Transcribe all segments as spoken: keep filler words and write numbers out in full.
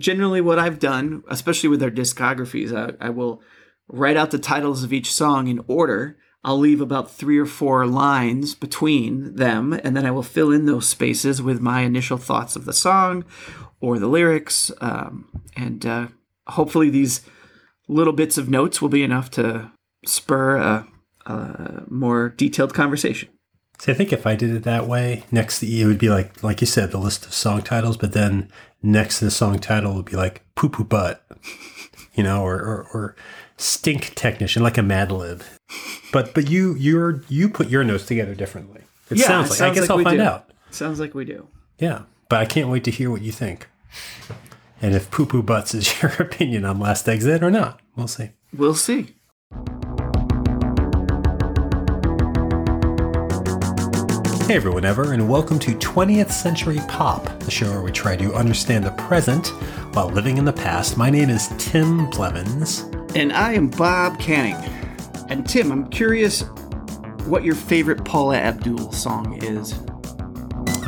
generally what I've done, especially with their discographies, I, I will write out the titles of each song in order. I'll leave about three or four lines between them, and then I will fill in those spaces with my initial thoughts of the song or the lyrics. Um, and uh, hopefully these little bits of notes will be enough to spur a, a more detailed conversation. See, I think if I did it that way, next it would be like, like you said, the list of song titles, but then next to the song title would be like "Poo Poo Butt," you know, or, or, or "Stink Technician," like a Mad Lib. But but you you you put your notes together differently. It yeah, sounds like. Sounds I guess like I'll find do. out. Sounds like we do. Yeah, but I can't wait to hear what you think. And if "Poo Poo Butts" is your opinion on Last Exit or not, we'll see. We'll see. Hey everyone ever, and welcome to twentieth Century Pop, the show where we try to understand the present while living in the past. My name is Tim Blevins. And I am Bob Canning. And Tim, I'm curious what your favorite Paula Abdul song is.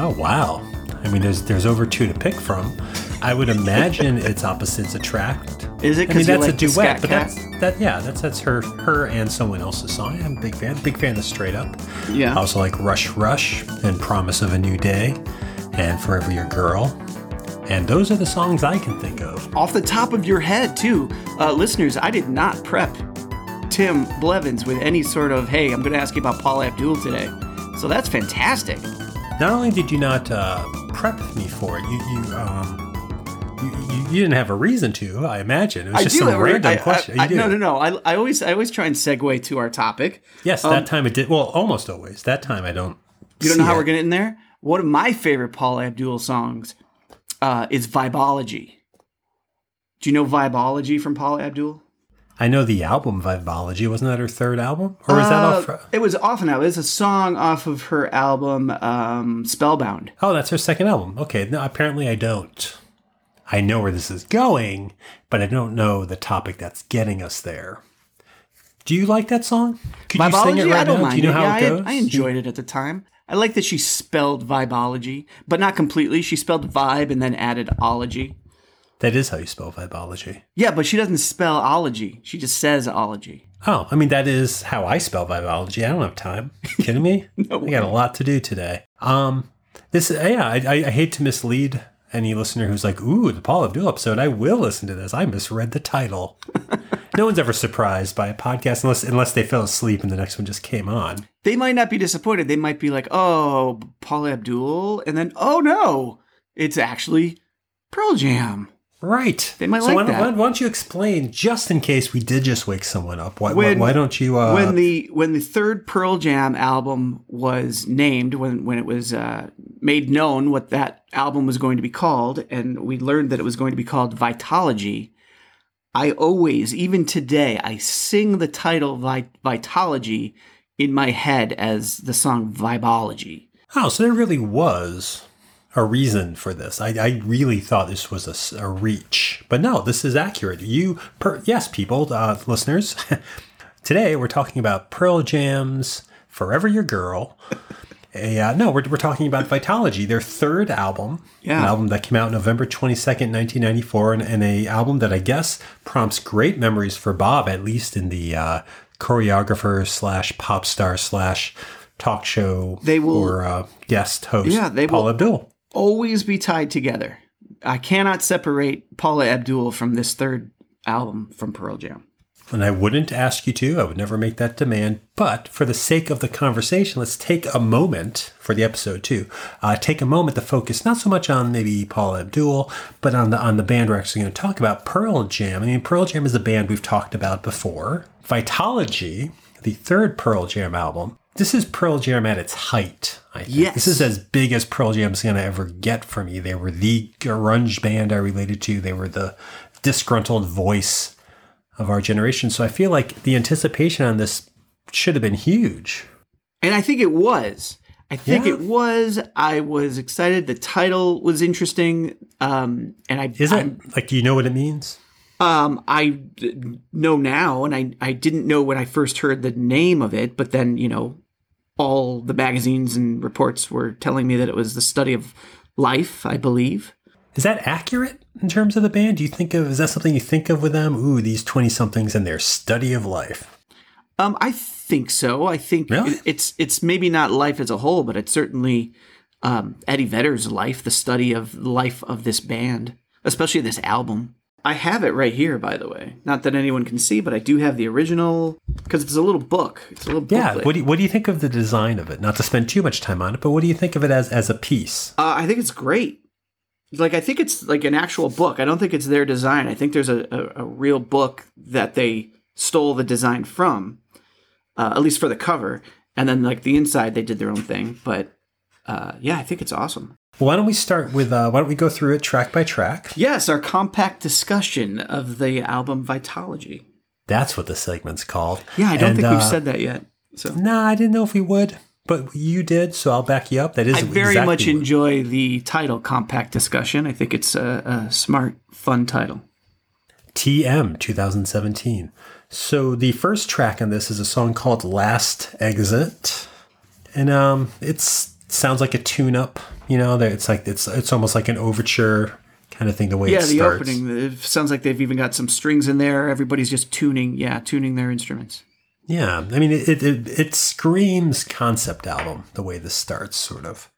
Oh, wow. I mean, there's there's over two to pick from. I would imagine it's "Opposites Attract." Is it? I mean, that's like a duet, but that's that. Yeah, that's that's her, her and someone else's song. I'm a big fan, big fan of Straight Up. Yeah. I also like "Rush Rush" and "Promise of a New Day" and "Forever Your Girl." And those are the songs I can think of off the top of your head, too, uh, listeners. I did not prep Tim Blevins with any sort of "Hey, I'm going to ask you about Paula Abdul today," so that's fantastic. Not only did you not uh, prep me for it, you you. Um, You, you, you didn't have a reason to, I imagine. It was I just do, some I, random I, question. I, I, no, no, no. I, I always, I always try and segue to our topic. Yes, um, that time it did. Well, almost always. That time I don't. You don't know how it. We're getting in there. One of my favorite Paula Abdul songs uh, is "Vibology." Do you know "Vibology" from Paula Abdul? I know the album "Vibology." Wasn't that her third album, or was uh, that off? Her? It was off now. It was a song off of her album um, "Spellbound." Oh, that's her second album. Okay, no, apparently I don't. I know where this is going, but I don't know the topic that's getting us there. Do you like that song? Could Vibology, you sing it right I don't now? Mind Do you know it. how yeah, it goes? I, I enjoyed it at the time. I like that she spelled "Vibology," but not completely. She spelled "vibe" and then added "ology." That is how you spell "Vibology." Yeah, but she doesn't spell "ology." She just says "ology." Oh, I mean, that is how I spell "Vibology." I don't have time. Are you kidding me? No I got a lot to do today. Um, this, yeah, I, I, I hate to mislead any listener who's like, ooh, the Paula Abdul episode, I will listen to this. I misread the title. No one's ever surprised by a podcast unless unless they fell asleep and the next one just came on. They might not be disappointed. They might be like, oh, Paula Abdul. And then, oh, no, it's actually Pearl Jam. Right. They might so like why, that. Why, why don't you explain, just in case we did just wake someone up, why, when, why, why don't you... Uh, when the when the third Pearl Jam album was named, when, when it was uh, made known what that album was going to be called, and we learned that it was going to be called "Vitalogy," I always, even today, I sing the title Vit- "Vitalogy" in my head as the song "Vibology." Oh, so there really was... a reason for this. I, I really thought this was a, a reach, but no, this is accurate. You, per, yes, people, uh, listeners, today we're talking about Pearl Jam's "Forever Your Girl." a, uh, no, we're we're talking about "Vitalogy," their third album, yeah. An album that came out November twenty-second, nineteen ninety-four, and, and a album that I guess prompts great memories for Bob, at least in the uh, choreographer slash pop star slash talk show they will, or uh, guest host, yeah, they Paula Abdul. Always be tied together. I cannot separate Paula Abdul from this third album from Pearl Jam. And I wouldn't ask you to. I would never make that demand. But for the sake of the conversation, let's take a moment for the episode too. Uh, take a moment to focus not so much on maybe Paula Abdul, but on the on the band we're actually going to talk about, Pearl Jam. I mean, Pearl Jam is a band we've talked about before. Vitalogy, the third Pearl Jam album. This is Pearl Jam at its height, I think. Yes. This is as big as Pearl Jam's going to ever get for me. They were the grunge band I related to. They were the disgruntled voice of our generation. So I feel like the anticipation on this should have been huge. And I think it was. I think yeah. it was. I was excited. The title was interesting. Um, and I Is I'm, it? Like, do you know what it means? Um, I know now, and I, I didn't know when I first heard the name of it, but then, you know, all the magazines and reports were telling me that it was the study of life, I believe. Is that accurate in terms of the band? Do you think of, is that something you think of with them? Ooh, these twenty-somethings and their study of life. Um, I think so. I think really? it's it's maybe not life as a whole, but it's certainly um, Eddie Vedder's life, the study of life of this band, especially this album. I have it right here, by the way. Not that anyone can see, but I do have the original because it's a little book. It's a little booklet. Yeah. What do you, what do you think of the design of it? Not to spend too much time on it, but what do you think of it as as a piece? Uh, I think it's great. Like, I think it's like an actual book. I don't think it's their design. I think there's a, a, a real book that they stole the design from, uh, at least for the cover. And then, like, the inside, they did their own thing. But, uh, yeah, I think it's awesome. Well, why don't we start with, uh, why don't we go through it track by track? Yes, our compact discussion of the album Vitalogy. That's what the segment's called. Yeah, I don't and, think we've uh, said that yet. So. Nah, I didn't know if we would. But you did, so I'll back you up. That is, I very exactly much enjoy it. The title, Compact Discussion. I think it's a, a smart, fun title. T M twenty seventeen. So the first track on this is a song called Last Exit. And um, it sounds like a tune-up. You know, it's like it's it's almost like an overture kind of thing, the way yeah, it starts. Yeah, the opening. It sounds like they've even got some strings in there. Everybody's just tuning, yeah, tuning their instruments. Yeah, I mean, it, it it screams concept album, the way this starts, sort of.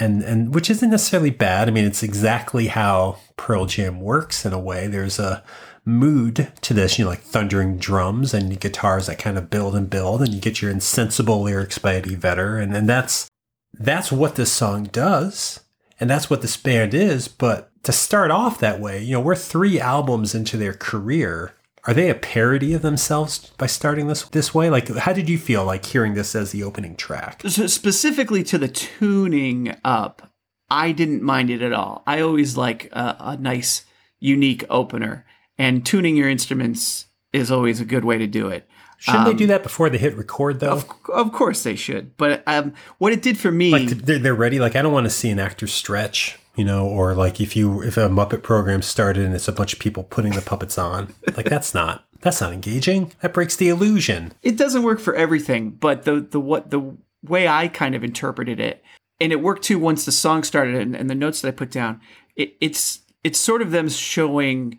And and which isn't necessarily bad. I mean, it's exactly how Pearl Jam works in a way. There's a mood to this, you know, like thundering drums and guitars that kind of build and build, and you get your insensible lyrics by Eddie Vedder. And, and that's, that's what this song does, and that's what this band is. But to start off that way, you know, we're three albums into their career. Are they a parody of themselves by starting this this way? Like, how did you feel like hearing this as the opening track? So specifically to the tuning up, I didn't mind it at all. I always like a, a nice, unique opener. And tuning your instruments is always a good way to do it. Shouldn't um, they do that before they hit record, though? Of, of course they should. But um, what it did for me... Like, they're, they're ready? Like, I don't want to see an actor stretch... You know, or like if you if a Muppet program started and it's a bunch of people putting the puppets on, like that's not that's not engaging. That breaks the illusion. It doesn't work for everything, but the the what the way I kind of interpreted it, and it worked too once the song started and, and the notes that I put down. It, it's it's sort of them showing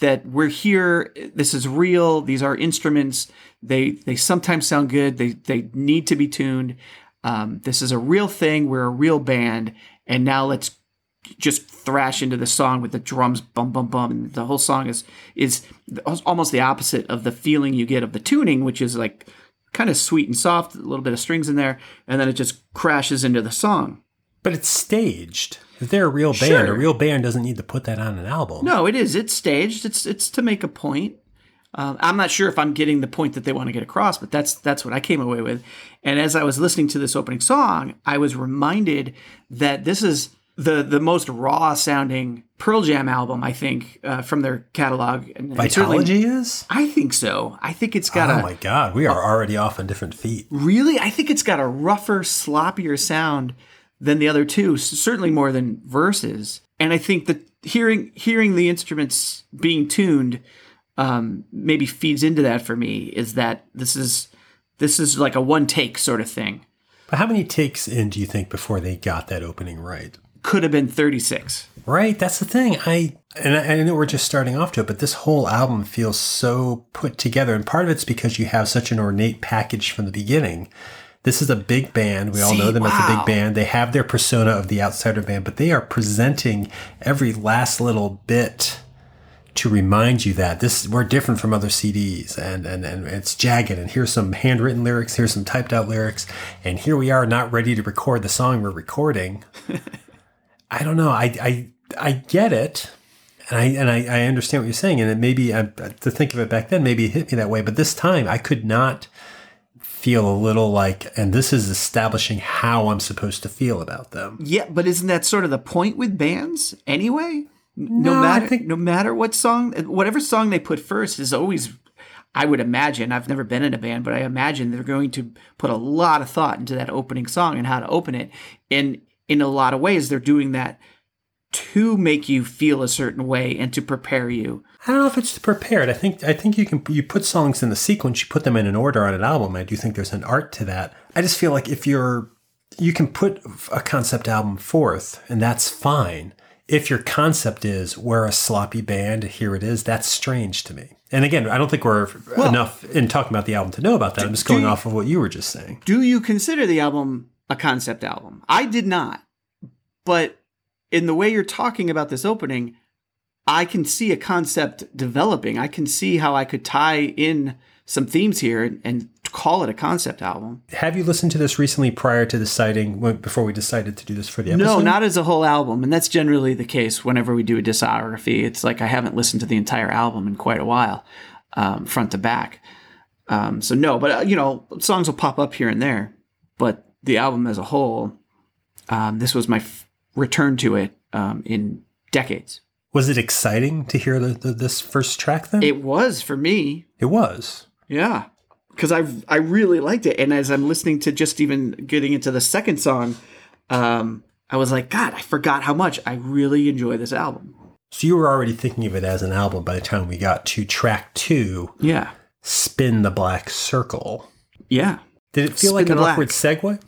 that we're here. This is real. These are instruments. They they sometimes sound good. They they need to be tuned. Um, this is a real thing. We're a real band, and now let's just thrash into the song with the drums, bum, bum, bum. And the whole song is is almost the opposite of the feeling you get of the tuning, which is like kind of sweet and soft, a little bit of strings in there, and then it just crashes into the song. But it's staged. If they're a real band, sure. A real band doesn't need to put that on an album. No, it is. It's staged. It's it's to make a point. Uh, I'm not sure if I'm getting the point that they want to get across, but that's that's what I came away with. And as I was listening to this opening song, I was reminded that this is... the the most raw sounding Pearl Jam album, I think, uh, from their catalog. And Vitalogy is? I think so. I think it's got oh a... Oh my God, we are a, already off on different feet. Really? I think it's got a rougher, sloppier sound than the other two, certainly more than Versus. And I think that hearing hearing the instruments being tuned um, maybe feeds into that for me, is that this is this is like a one-take sort of thing. But how many takes in do you think before they got that opening right? Could have been thirty-six. Right, that's the thing. I and I, I know we're just starting off to it, but this whole album feels so put together, and part of it's because you have such an ornate package from the beginning. This is a big band. We all See, know them wow. as a big band. They have their persona of the outsider band, but they are presenting every last little bit to remind you that this we're different from other C Ds, and, and, and it's jagged, and here's some handwritten lyrics, here's some typed out lyrics, and here we are not ready to record the song we're recording. I don't know. I, I I get it, and I and I, I understand what you're saying. And it maybe I, to think of it back then, maybe it hit me that way. But this time, I could not feel a little like, and this is establishing how I'm supposed to feel about them. Yeah, but isn't that sort of the point with bands anyway? No, no matter I think- no matter what song, whatever song they put first is always. I would imagine, I've never been in a band, but I imagine they're going to put a lot of thought into that opening song and how to open it. And in a lot of ways, they're doing that to make you feel a certain way and to prepare you. I don't know if it's prepared. I think I think you can you put songs in the sequence, you put them in an order on an album. I do think there's an art to that. I just feel like if you're you can put a concept album forth, and that's fine. if your concept is we're a sloppy band, here it is, that's strange to me. And again, I don't think we're well, enough in talking about the album to know about that. Do, I'm just going you, off of what you were just saying. Do you consider the album a concept album? I did not. But in the way you're talking about this opening, I can see a concept developing. I can see how I could tie in some themes here and, and call it a concept album. Have you listened to this recently prior to deciding, before we decided to do this for the episode? No, not as a whole album. And that's generally the case whenever we do a discography. It's like I haven't listened to the entire album in quite a while, um, front to back. Um, so no, but, uh, you know, songs will pop up here and there. But the album as a whole, um, this was my f- return to it um, in decades. Was it exciting to hear the, the, this first track then? It was for me. It was. Yeah, because I I really liked it. And as I'm listening to just even getting into the second song, um, I was like, God, I forgot how much I really enjoy this album. So you were already thinking of it as an album by the time we got to track two. Yeah. Spin the Black Circle. Yeah. Did it feel Spin like an black. awkward segue?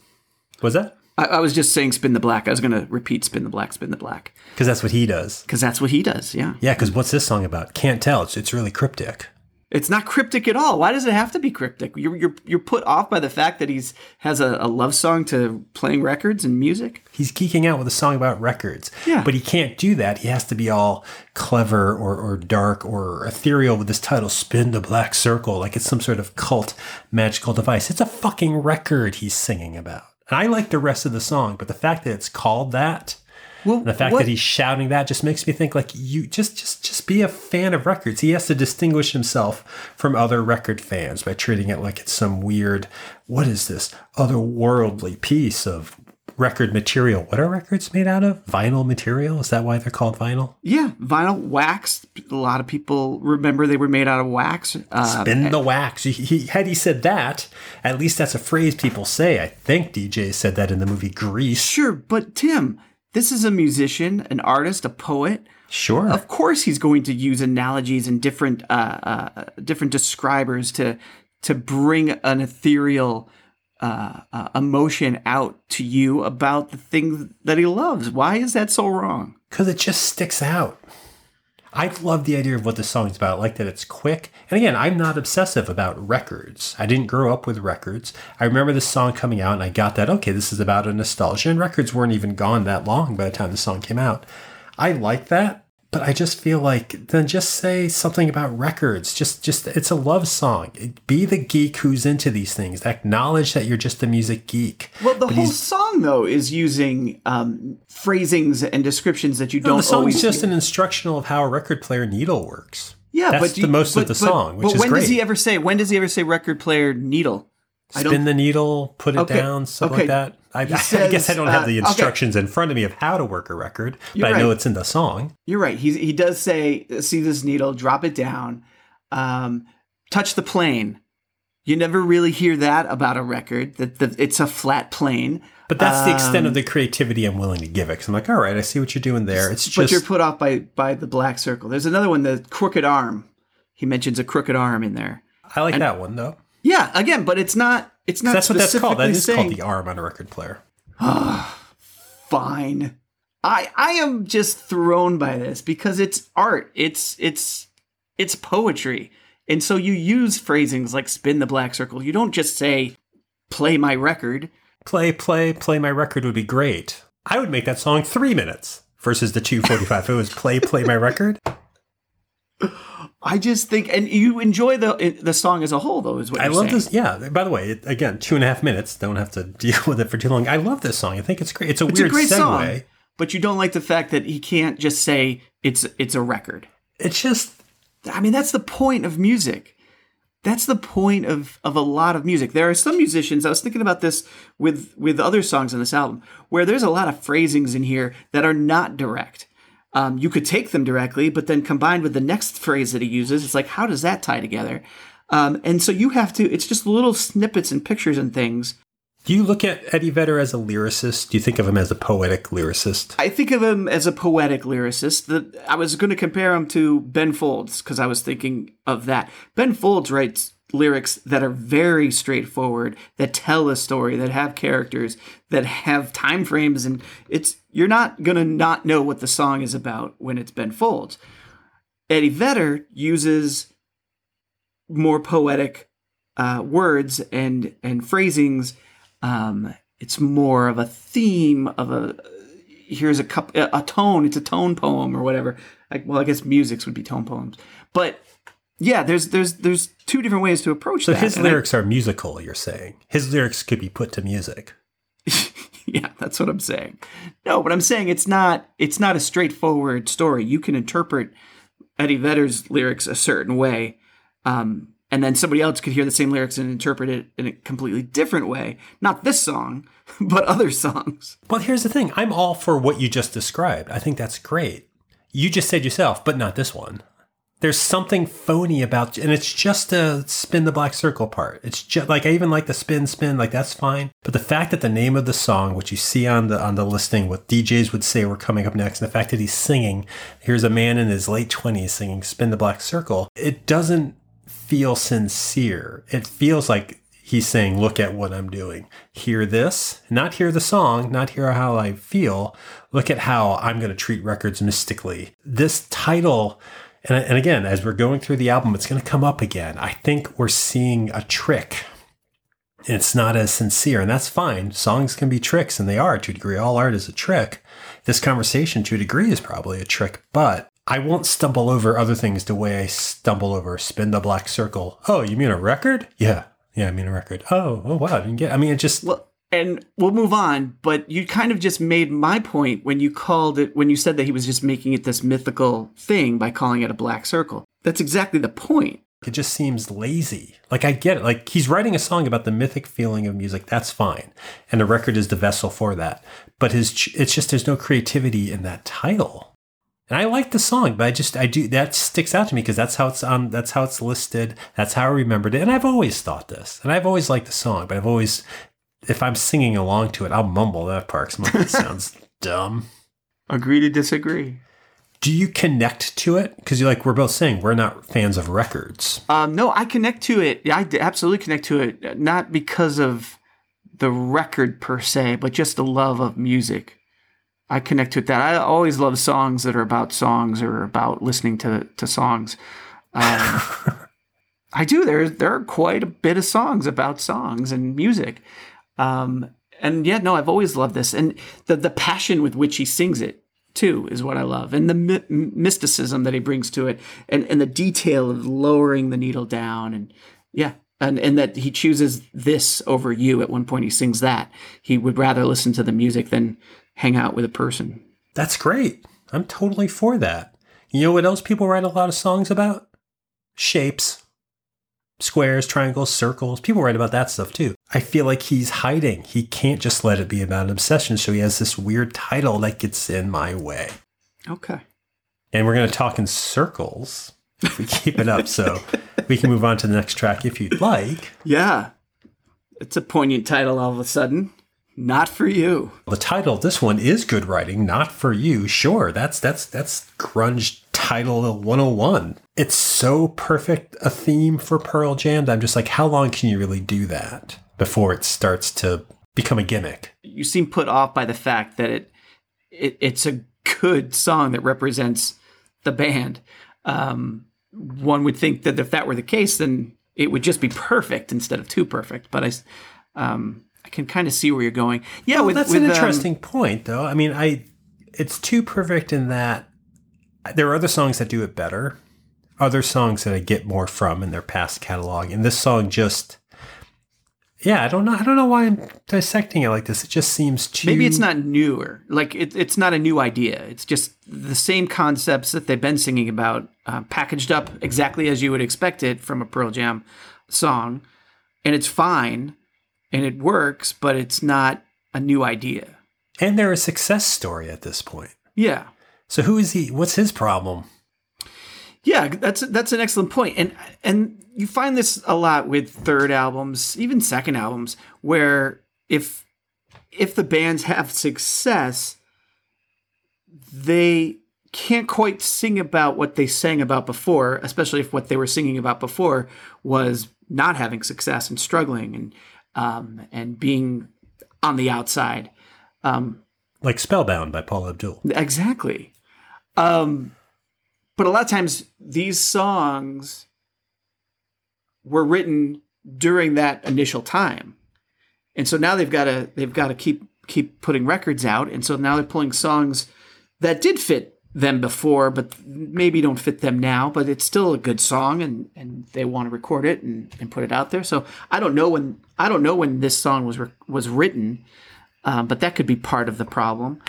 Was that? I was just saying Spin the Black. I was going to repeat Spin the Black, Spin the Black. Because that's what he does. Because that's what he does, yeah. Yeah, because what's this song about? Can't tell. It's it's really cryptic. It's not cryptic at all. Why does it have to be cryptic? You're you're, you're put off by the fact that he's has a, a love song to playing records and music. He's geeking out with a song about records. Yeah. But he can't do that. He has to be all clever or, or dark or ethereal with this title, Spin the Black Circle, like it's some sort of cult magical device. It's a fucking record he's singing about. And I like the rest of the song, but the fact that it's called that, well, and the fact what? that he's shouting that just makes me think, like, you just, just just be a fan of records. He has to distinguish himself from other record fans by treating it like it's some weird, what is this otherworldly piece of record material? What are records made out of? Vinyl material? Is that why they're called vinyl? Yeah, vinyl, wax. A lot of people remember they were made out of wax. Uh, Spin the wax. He, he, had he said that, at least that's a phrase people say. I think D J said that in the movie Grease. Sure, but Tim, this is a musician, an artist, a poet. Sure. Of course he's going to use analogies and different uh, uh, different describers to to bring an ethereal Uh, uh, emotion out to you about the things that he loves. Why is that so wrong? Because it just sticks out. I love the idea of what the song's about. I like that it's quick. And again, I'm not obsessive about records. I didn't grow up with records. I remember this song coming out and I got that, okay, this is about a nostalgia. And records weren't even gone that long by the time the song came out. I like that. But I just feel like, then just say something about records. Just, just it's a love song. Be the geek who's into these things. Acknowledge that you're just a music geek. Well, the but whole song, though, is using um, phrasings and descriptions that you don't always... No, the song's just hear. an instructional of how a record player needle works. Yeah, That's but... That's the most but, of the but, song, which is great. But when does he ever say, when does he ever say record player needle? Spin the needle, put it okay, down, stuff okay. like that. I, says, I guess I don't have the instructions uh, okay. in front of me of how to work a record, but right. I know it's in the song. You're right. He he does say, see this needle, drop it down, um, touch the plane. You never really hear that about a record, that the, it's a flat plane. But that's um, the extent of the creativity I'm willing to give it. Because I'm like, all right, I see what you're doing there. It's just, but you're put off by, by the black circle. There's another one, the crooked arm. He mentions a crooked arm in there. I like and, that one, though. Yeah, again, but it's not it's not that's what that's called. That is saying, called the arm on a record player. Oh, fine. I I am just thrown by this because it's art. It's it's it's poetry. And so you use phrasings like spin the black circle. You don't just say play my record. Play, play, play my record would be great. I would make that song three minutes versus the two forty-five. If it was play, play my record. I just think, and you enjoy the the song as a whole, though, is what you're I love saying. This. Yeah. By the way, it, again, two and a half minutes. Don't have to deal with it for too long. I love this song. I think it's great. It's a it's weird a great segue. Song, but you don't like the fact that he can't just say it's it's a record. It's just, I mean, that's the point of music. That's the point of, of a lot of music. There are some musicians, I was thinking about this with, with other songs on this album, where there's a lot of phrasings in here that are not direct. Um, you could take them directly, but then combined with the next phrase that he uses, it's like, how does that tie together? Um, and so you have to, it's just little snippets and pictures and things. Do you look at Eddie Vedder as a lyricist? Do you think of him as a poetic lyricist? I think of him as a poetic lyricist. The, I was going to compare him to Ben Folds because I was thinking of that. Ben Folds writes lyrics that are very straightforward, that tell a story, that have characters, that have time frames, and it's you're not gonna not know what the song is about when it's Ben Folds. Eddie Vedder uses more poetic uh, words and and phrasings. Um, it's more of a theme of a here's a cup a tone. It's a tone poem or whatever. Like, well, I guess musics would be tone poems, but. Yeah, there's there's there's two different ways to approach that. So his lyrics are musical, you're saying. His lyrics could be put to music. Yeah, that's what I'm saying. No, but I'm saying it's not it's not a straightforward story. You can interpret Eddie Vedder's lyrics a certain way, um, and then somebody else could hear the same lyrics and interpret it in a completely different way. Not this song, but other songs. Well, here's the thing. I'm all for what you just described. I think that's great. You just said yourself, but not this one. There's something phony about, and it's just a spin the black circle part. It's just like, I even like the spin, spin, like that's fine. But the fact that the name of the song, which you see on the on the listing, what D Js would say were coming up next, and the fact that he's singing, here's a man in his late twenties singing Spin the Black Circle. It doesn't feel sincere. It feels like he's saying, look at what I'm doing. Hear this, not hear the song, not hear how I feel. Look at how I'm going to treat records mystically. This title... And again, as we're going through the album, it's going to come up again. I think we're seeing a trick. It's not as sincere, and that's fine. Songs can be tricks, and they are to a degree. All art is a trick. This conversation, to a degree, is probably a trick, but I won't stumble over other things the way I stumble over Spin the Black Circle. Oh, you mean a record? Yeah. Yeah, I mean a record. Oh, oh wow. Didn't get, I mean, it just... Well, and we'll move on, but you kind of just made my point when you called it, when you said that he was just making it this mythical thing by calling it a black circle. That's exactly the point. It just seems lazy. Like, I get it. Like, he's writing a song about the mythic feeling of music. That's fine. And the record is the vessel for that. But his, it's just there's no creativity in that title. And I like the song, but I just, I do, that sticks out to me because that's how it's on, that's how it's listed. That's how I remembered it. And I've always thought this. And I've always liked the song, but I've always... If I'm singing along to it, I'll mumble that part. Cause that sounds dumb. Agree to disagree. Do you connect to it? Because you're like, we're both saying we're not fans of records. Um, no, I connect to it. I absolutely connect to it. Not because of the record per se, but just the love of music. I connect to it that. I always love songs that are about songs or about listening to, to songs. Um, I do. There, there are quite a bit of songs about songs and music. Um, and yeah, no, I've always loved this. And the, the passion with which he sings it too is what I love. And the my- mysticism that he brings to it and, and the detail of lowering the needle down and yeah. And, and that he chooses this over you. At one point he sings that he would rather listen to the music than hang out with a person. That's great. I'm totally for that. You know what else people write a lot of songs about? Shapes. Squares, triangles, circles. People write about that stuff too. I feel like he's hiding. He can't just let it be about an obsession. So he has this weird title that gets in my way. Okay. And we're going to talk in circles if we keep it up. So we can move on to the next track if you'd like. Yeah. It's a poignant title all of a sudden. Not for You. The title of this one is good writing. Not for you. Sure. That's, that's, that's grunge title one oh one. It's so perfect a theme for Pearl Jam. I'm just like, how long can you really do that before it starts to become a gimmick? You seem put off by the fact that it, it it's a good song that represents the band. Um, one would think that if that were the case, then it would just be perfect instead of too perfect. But I... Um, I can kind of see where you're going. Yeah, well, with, that's with, an interesting um, point, though. I mean, I it's too perfect in that there are other songs that do it better, other songs that I get more from in their past catalog, and this song just, yeah, I don't know, I don't know why I'm dissecting it like this. It just seems too. Maybe it's not newer. Like it, it's not a new idea. It's just the same concepts that they've been singing about, uh, packaged up exactly as you would expect it from a Pearl Jam song, and it's fine. And it works, but it's not a new idea. And they're a success story at this point. Yeah. So who is he? What's his problem? Yeah, that's that's an excellent point. And and you find this a lot with third albums, even second albums, where if if the bands have success, they can't quite sing about what they sang about before, especially if what they were singing about before was not having success and struggling and um, and being on the outside. Um, like Spellbound by Paula Abdul. Exactly. Um, but a lot of times these songs were written during that initial time. And so now they've got to they've got to keep keep putting records out. And so now they're pulling songs that did fit them before, but maybe don't fit them now, but it's still a good song and, and they want to record it and, and put it out there. So I don't know when, I don't know when this song was, re- was written, um, but that could be part of the problem.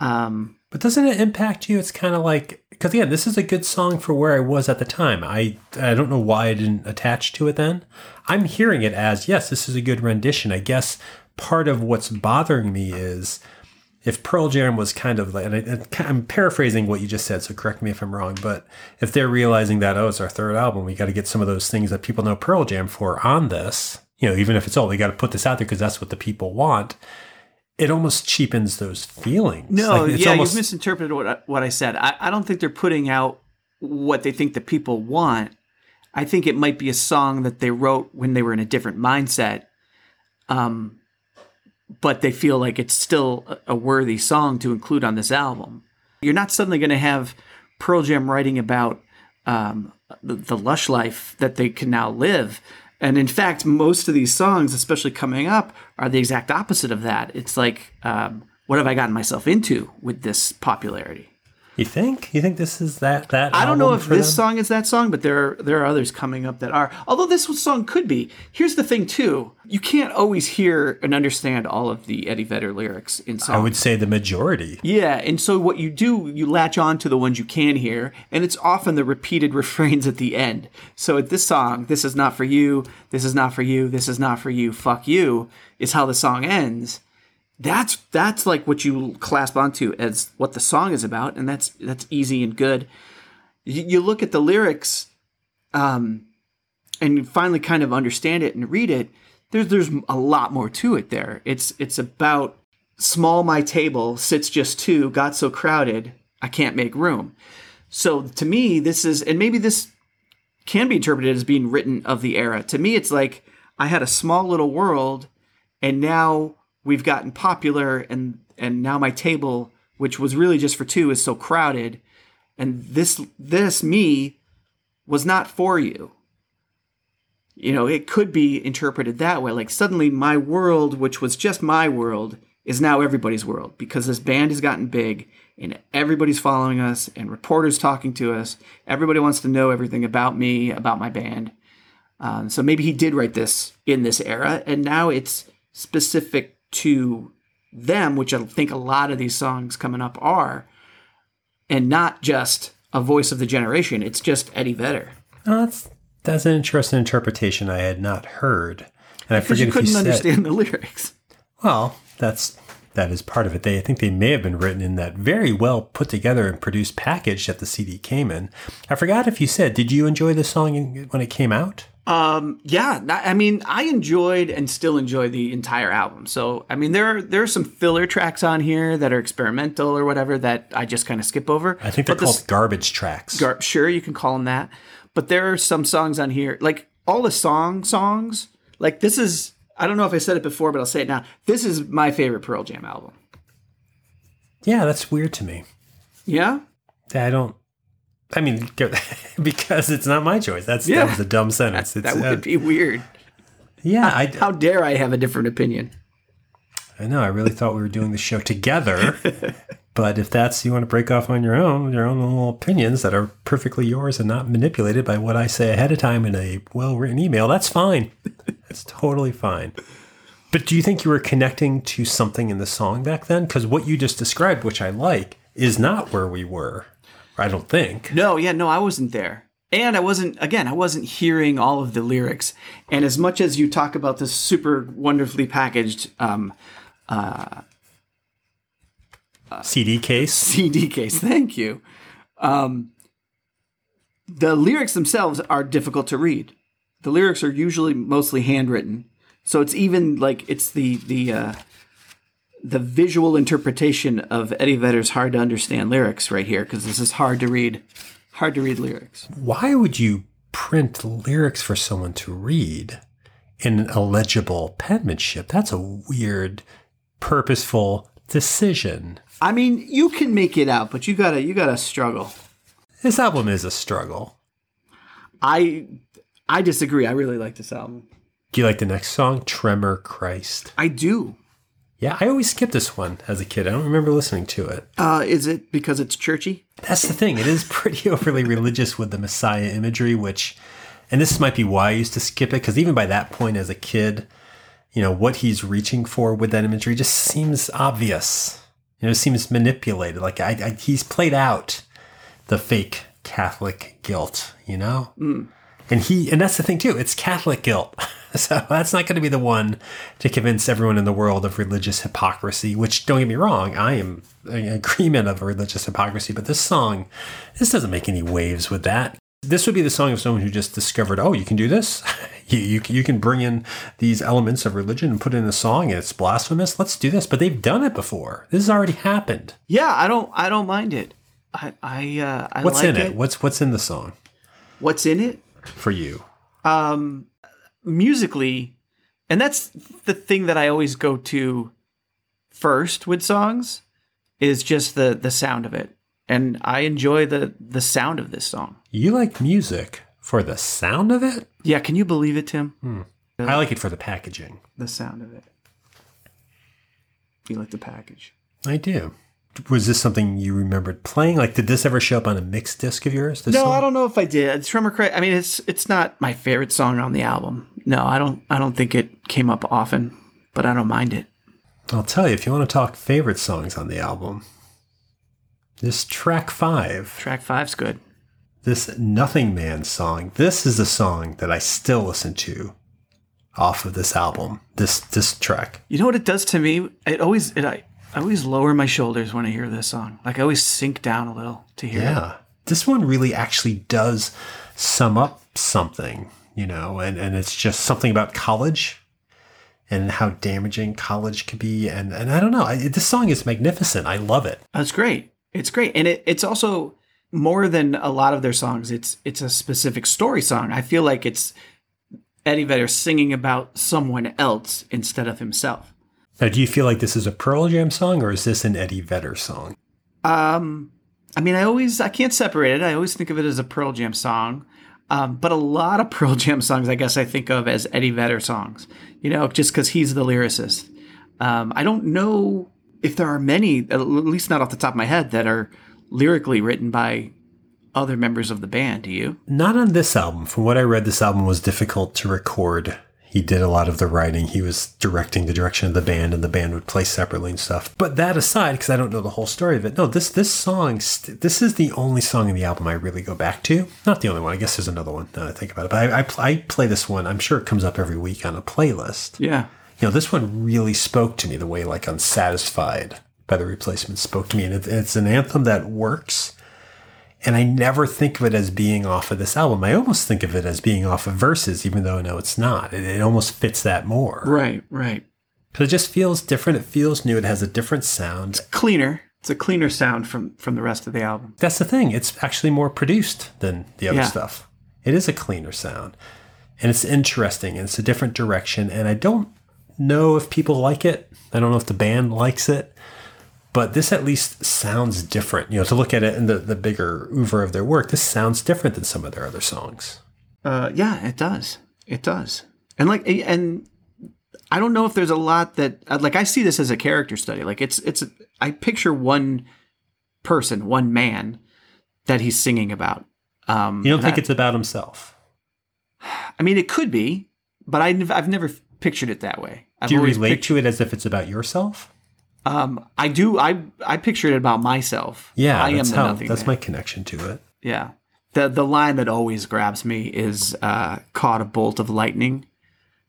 Um, but doesn't it impact you? It's kind of like, because again, this is a good song for where I was at the time. I, I don't know why I didn't attach to it then. I'm hearing it as, yes, this is a good rendition. I guess part of what's bothering me is, if Pearl Jam was kind of like, and I, I'm paraphrasing what you just said, so correct me if I'm wrong, but if they're realizing that, oh, it's our third album, we got to get some of those things that people know Pearl Jam for on this, you know, even if it's, oh, we got to put this out there because that's what the people want, it almost cheapens those feelings. No, like, it's yeah, almost, you've misinterpreted what I, what I said. I, I don't think they're putting out what they think the people want. I think it might be a song that they wrote when they were in a different mindset. Um But they feel like it's still a worthy song to include on this album. You're not suddenly going to have Pearl Jam writing about um, the, the lush life that they can now live. And in fact, most of these songs, especially coming up, are the exact opposite of that. It's like, um, what have I gotten myself into with this popularity? You think? You think this is that? that I don't know if this them? song is that song, but there are, there are others coming up that are. Although this song could be. Here's the thing, too. You can't always hear and understand all of the Eddie Vedder lyrics in songs. I would say the majority. Yeah, and so what you do, you latch on to the ones you can hear, and it's often the repeated refrains at the end. So at this song, this is not for you, this is not for you, this is not for you, fuck you, is how the song ends. That's that's like what you clasp onto as what the song is about, and that's that's easy and good. You, you look at the lyrics, um, and you finally kind of understand it and read it. There's there's a lot more to it there. It's it's about small my table sits just two, got so crowded I can't make room. So to me, this is, and maybe this can be interpreted as being written of the era. To me, it's like I had a small little world, and now we've gotten popular, and, and now my table, which was really just for two, is so crowded. And this, this me was not for you. You know, it could be interpreted that way. Like suddenly my world, which was just my world, is now everybody's world because this band has gotten big and everybody's following us and reporters talking to us. Everybody wants to know everything about me, about my band. Um, so maybe he did write this in this era, and now it's specific to them, which I think a lot of these songs coming up are, and not just a voice of the generation. It's just Eddie Vedder. Oh, that's that's an interesting interpretation I had not heard, and I forget you if couldn't you couldn't understand said, the lyrics. Well, that's that is part of it. They I think they may have been written in that very well put together and produced package that the C D came in. I forgot if you said, did you enjoy the song when it came out? Um, yeah, I mean, I enjoyed and still enjoy the entire album. So, I mean, there are, there are some filler tracks on here that are experimental or whatever that I just kind of skip over. I think they're but called this, garbage tracks. Gar- sure, you can call them that. But there are some songs on here, like all the song songs, like this is, I don't know if I said it before, but I'll say it now. This is my favorite Pearl Jam album. Yeah, that's weird to me. Yeah? I don't. I mean, because it's not my choice. That's yeah. That was a dumb sentence. It's, that would uh, be weird. Yeah. How, I, how dare I have a different opinion? I know. I really thought we were doing the show together. But if that's, you want to break off on your own, your own little opinions that are perfectly yours and not manipulated by what I say ahead of time in a well-written email, that's fine. That's totally fine. But do you think you were connecting to something in the song back then? Because what you just described, which I like, is not where we were. I don't think. No, yeah, no, I wasn't there. And I wasn't, again, I wasn't hearing all of the lyrics. And as much as you talk about this super wonderfully packaged um, uh, uh, C D case. C D case, thank you. Um, the lyrics themselves are difficult to read. The lyrics are usually mostly handwritten. So it's even like, it's the, the, uh, the visual interpretation of Eddie Vedder's hard to understand lyrics right here, because this is hard to read, hard to read lyrics. Why would you print lyrics for someone to read in an illegible penmanship. That's a weird, purposeful decision. I mean, you can make it out, but you gotta you gotta struggle. This album is a struggle. I I disagree. I really like this album. Do you like the next song, Tremor Christ? I do. Yeah, I always skip this one as a kid. I don't remember listening to it. Uh, is it because it's churchy? That's the thing. It is pretty overly religious with the Messiah imagery, which, and this might be why I used to skip it, because even by that point as a kid, you know, what he's reaching for with that imagery just seems obvious. You know, it seems manipulated. Like, I, I, he's played out the fake Catholic guilt, you know? Mm. And he, and that's the thing, too. It's Catholic guilt. So that's not going to be the one to convince everyone in the world of religious hypocrisy, which, don't get me wrong, I am in agreement of religious hypocrisy, but this song, this doesn't make any waves with that. This would be the song of someone who just discovered, oh, you can do this? You, you, you can bring in these elements of religion and put it in a song, and it's blasphemous. Let's do this. But they've done it before. This has already happened. Yeah, I don't I don't mind it. I, I, uh, I what's like in it? it? What's, what's in the song? What's in it? For you. Um... Musically, and that's the thing that I always go to first with songs, is just the the sound of it. And I enjoy the the sound of this song. You like music for the sound of it? Yeah, can you believe it, Tim? Hmm. The, I like it for the packaging. The sound of it. You like the package. I do. Was this something you remembered playing? Like, did this ever show up on a mixed disc of yours? No, song? I don't know if I did. Tremor Christ. I mean, it's it's not my favorite song on the album. No, I don't. I don't think it came up often, but I don't mind it. I'll tell you, if you want to talk favorite songs on the album, this track five. Track five's good. This Nothing Man song. This is a song that I still listen to off of this album. This this track. You know what it does to me? It always it I. I always lower my shoulders when I hear this song. Like, I always sink down a little to hear yeah. it. Yeah. This one really actually does sum up something, you know, and, and it's just something about college and how damaging college could be. And, and I don't know. I, this song is magnificent. I love it. It's great. It's great. And it, it's also more than a lot of their songs. It's, it's a specific story song. I feel like it's Eddie Vedder singing about someone else instead of himself. Now, do you feel like this is a Pearl Jam song, or is this an Eddie Vedder song? Um, I mean, I always, I can't separate it. I always think of it as a Pearl Jam song. Um, but a lot of Pearl Jam songs, I guess I think of as Eddie Vedder songs, you know, just because he's the lyricist. Um, I don't know if there are many, at least not off the top of my head, that are lyrically written by other members of the band. Do you? Not on this album. From what I read, this album was difficult to record. He did a lot of the writing. He was directing the direction of the band, and the band would play separately and stuff. But that aside, because I don't know the whole story of it, no, this this song, st- this is the only song in the album I really go back to. Not the only one. I guess there's another one now that I think about it. But I, I, I play this one. I'm sure it comes up every week on a playlist. Yeah. You know, this one really spoke to me the way, like, Unsatisfied by The Replacements spoke to me. And it, it's an anthem that works. And I never think of it as being off of this album. I almost think of it as being off of Versus, even though, no, it's not. It, it almost fits that more. Right, right. Because it just feels different. It feels new. It has a different sound. It's cleaner. It's a cleaner sound from, from the rest of the album. That's the thing. It's actually more produced than the other yeah. stuff. It is a cleaner sound. And it's interesting. And it's a different direction. And I don't know if people like it. I don't know if the band likes it. But this at least sounds different. You know, to look at it in the, the bigger oeuvre of their work, this sounds different than some of their other songs. Uh, yeah, it does. It does. And like, and I don't know if there's a lot that, like, I see this as a character study. Like, it's, it's, I picture one person, one man that he's singing about. Um, you don't think I, it's about himself? I mean, it could be, but I, I've never pictured it that way. I've Do you relate pictured- to it as if it's about yourself? Um, I do. I I pictured it about myself. Yeah, I am that's the how, nothing. That's man. My connection to it. Yeah, the the line that always grabs me is uh, "Caught a bolt of lightning,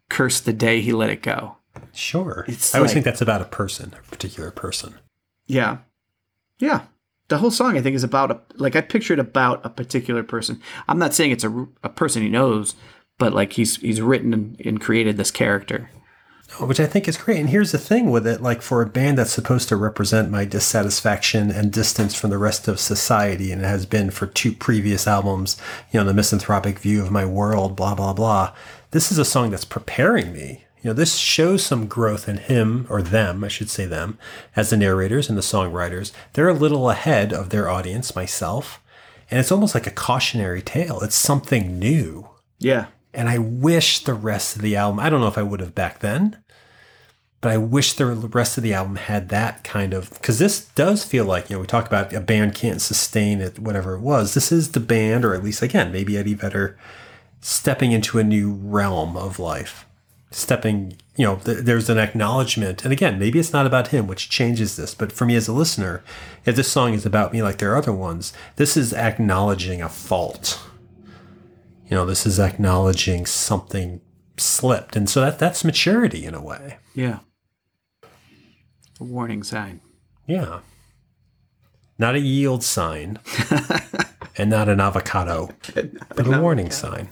cursed the day he let it go." Sure, it's I always like, think that's about a person, a particular person. Yeah, yeah. The whole song I think is about a like I pictured about a particular person. I'm not saying it's a a person he knows, but like he's he's written and, and created this character. which I think is great. And here's the thing with it, like for a band that's supposed to represent my dissatisfaction and distance from the rest of society, and it has been for two previous albums, you know, the misanthropic view of my world, blah, blah, blah. This is a song that's preparing me. You know, this shows some growth in him, or them, I should say them, as the narrators and the songwriters. They're a little ahead of their audience, myself. And it's almost like a cautionary tale. It's something new. Yeah. And I wish the rest of the album, I don't know if I would have back then, but I wish the rest of the album had that kind of, because this does feel like, you know, we talk about a band can't sustain it, whatever it was. This is the band, or at least, again, maybe Eddie Vedder, stepping into a new realm of life. Stepping, you know, th- there's an acknowledgement. And again, maybe it's not about him, which changes this. But for me as a listener, if this song is about me like there are other ones, this is acknowledging a fault. You know, this is acknowledging something slipped. And so that that's maturity in a way. Yeah. A warning sign. Yeah. Not a yield sign. And not an avocado. But a warning yeah. sign.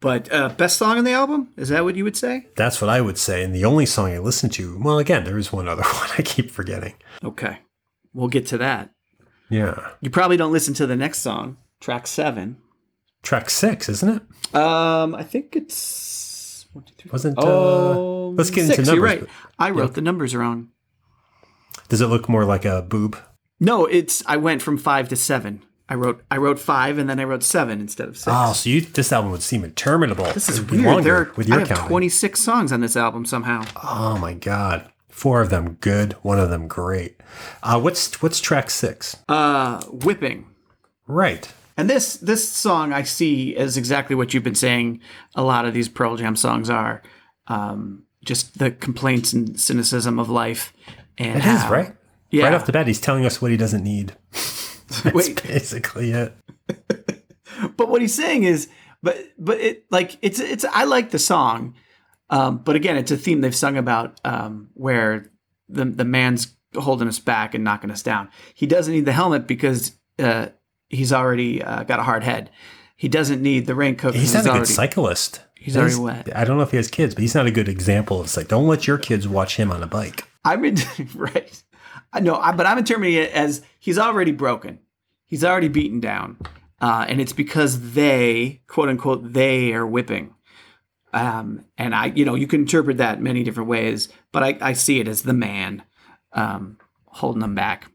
But uh, best song on the album? Is that what you would say? That's what I would say. And the only song I listened to, well, again, there is one other one I keep forgetting. Okay. We'll get to that. Yeah. You probably don't listen to the next song, track seven. Track six, isn't it? Um, I think it's... One, two, three, Wasn't... Oh, uh, let's get six, into numbers. You're right. But, I wrote yeah. the numbers wrong. Does it look more like a boob? No, it's... I went from five to seven. I wrote I wrote five, and then I wrote seven instead of six. Oh, so you, this album would seem interminable. This is weird. There are, with your I have counting. twenty-six songs on this album somehow. Oh, my God. Four of them good, one of them great. Uh, what's what's track six? Uh, Whipping. Right. And this this song I see as exactly what you've been saying a lot of these Pearl Jam songs are. Um, just the complaints and cynicism of life. And it is, how, right? Yeah. Right off the bat, he's telling us what he doesn't need. That's Wait. basically it. But what he's saying is, but but it like it's it's I like the song, um, but again, it's a theme they've sung about um, where the the man's holding us back and knocking us down. He doesn't need the helmet because uh, he's already uh, got a hard head. He doesn't need the raincoat. He's not he's a already, good cyclist. He's, he's already wet. I don't know if he has kids, but he's not a good example. It's like, don't let your kids watch him on a bike. I mean, right. I know, but I'm interpreting it as he's already broken. He's already beaten down. Uh, and it's because they, quote unquote, they are whipping. Um, and I, you know, you can interpret that many different ways, but I, I see it as the man um, holding them back.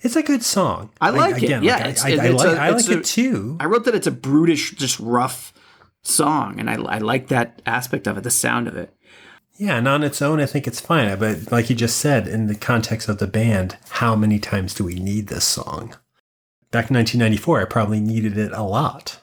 It's a good song. I like I, it. Again, yeah. Like, it's, I, I, it's I like, a, I like a, it too. I wrote that it's a brutish, just rough song. And I, I like that aspect of it, the sound of it. Yeah, and on its own, I think it's fine. But like you just said, in the context of the band, how many times do we need this song? Back in nineteen ninety-four, I probably needed it a lot.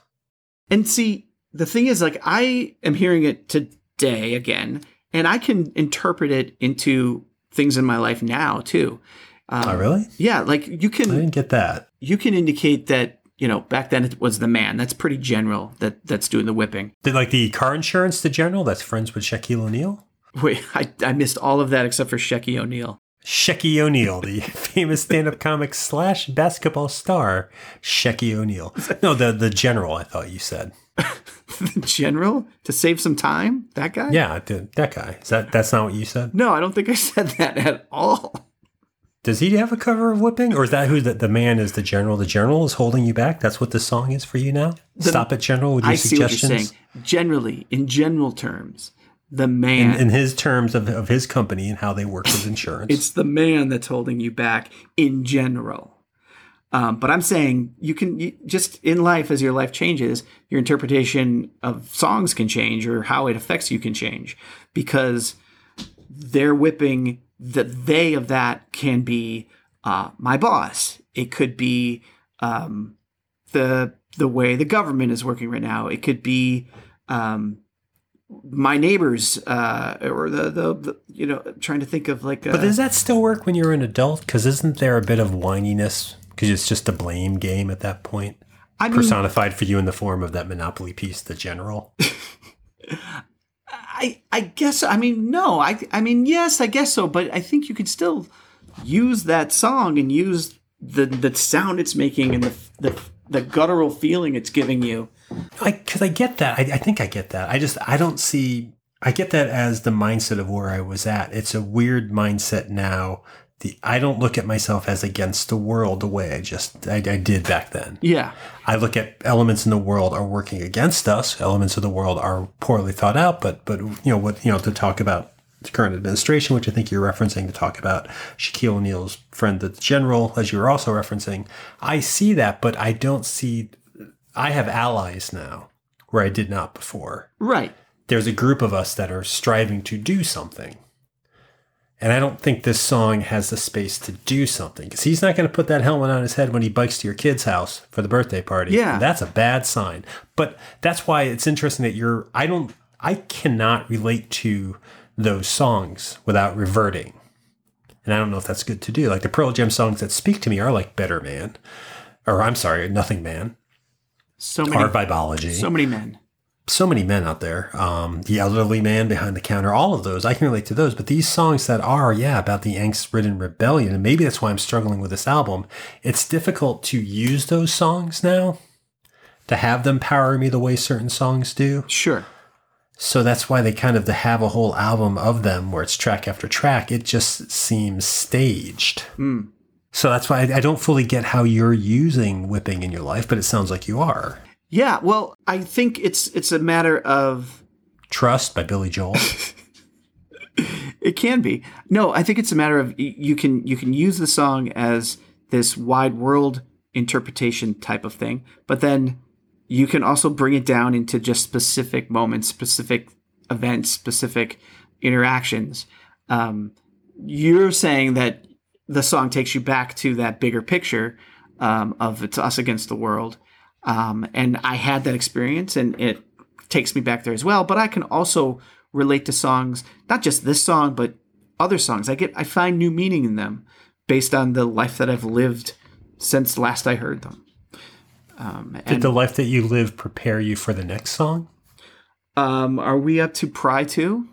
And see, the thing is, like, I am hearing it today again, and I can interpret it into things in my life now, too. Um, oh, really? Yeah, like, you can... I didn't get that. You can indicate that, you know, back then it was the man. That's pretty general, that that's doing the whipping. Did, like, the car insurance, the general, that's friends with Shaquille O'Neal? Wait, I, I missed all of that except for Shecky O'Neal. Shecky O'Neal, the famous stand-up comic slash basketball star, Shecky O'Neal. No, the, the general, I thought you said. The general? To save some time? That guy? Yeah, dude, that guy. Is that That's not what you said? No, I don't think I said that at all. Does he have a cover of Whipping? Or is that who the, the man is the general? The general is holding you back? That's what this song is for you now? The, Stop it, general, with your I suggestions? I see what you're saying. Generally, in general terms... The man. In, in his terms of, of his company and how they work with insurance. It's the man that's holding you back in general. Um, but I'm saying you can you, just in life, as your life changes, your interpretation of songs can change or how it affects you can change because they're whipping the they of that can be uh, my boss. It could be um, the the way the government is working right now. It could be um, – my neighbors, uh, or the, the, the, you know, trying to think of like... A, but does that still work when you're an adult? Because isn't there a bit of whininess? Because it's just a blame game at that point. I mean, personified for you in the form of that Monopoly piece, the general. I I guess, I mean, no. I I mean, yes, I guess so. But I think you could still use that song and use the, the sound it's making and the the the guttural feeling it's giving you. Because I, I get that. I, I think I get that. I just, I don't see I get that as the mindset of where I was at. It's a weird mindset now. The, I don't look at myself as against the world the way I just I, I did back then. Yeah. I look at elements in the world are working against us. Elements of the world are poorly thought out, but but you know what you know to talk about the current administration, which I think you're referencing, to talk about Shaquille O'Neal's friend the general, as you were also referencing. I see that, but I don't see I have allies now where I did not before. Right. There's a group of us that are striving to do something. And I don't think this song has the space to do something, because he's not going to put that helmet on his head when he bikes to your kid's house for the birthday party. Yeah. And that's a bad sign. But that's why it's interesting that you're, I don't, I cannot relate to those songs without reverting. And I don't know if that's good to do. Like the Pearl Jam songs that speak to me are like Better Man, or I'm sorry, Nothing Man. So many. Or Vibology. So many men. So many men out there, um, the elderly man behind the counter, all of those, I can relate to those. But these songs that are, yeah, about the angst-ridden rebellion, and maybe that's why I'm struggling with this album, it's difficult to use those songs now, to have them power me the way certain songs do. Sure. So that's why they kind of, to have a whole album of them where it's track after track, it just seems staged. Mm. So that's why I, I don't fully get how you're using whipping in your life, but it sounds like you are. Yeah, well, I think it's it's a matter of... Trust by Billy Joel. It can be. No, I think it's a matter of you can you can use the song as this wide world interpretation type of thing, but then you can also bring it down into just specific moments, specific events, specific interactions. Um, you're saying that the song takes you back to that bigger picture um, of it's us against the world. Um, and I had that experience, and it takes me back there as well. But I can also relate to songs, not just this song, but other songs. I get, I find new meaning in them based on the life that I've lived since last I heard them. Um, and did the life that you live prepare you for the next song? Um, are we up to Pry Two?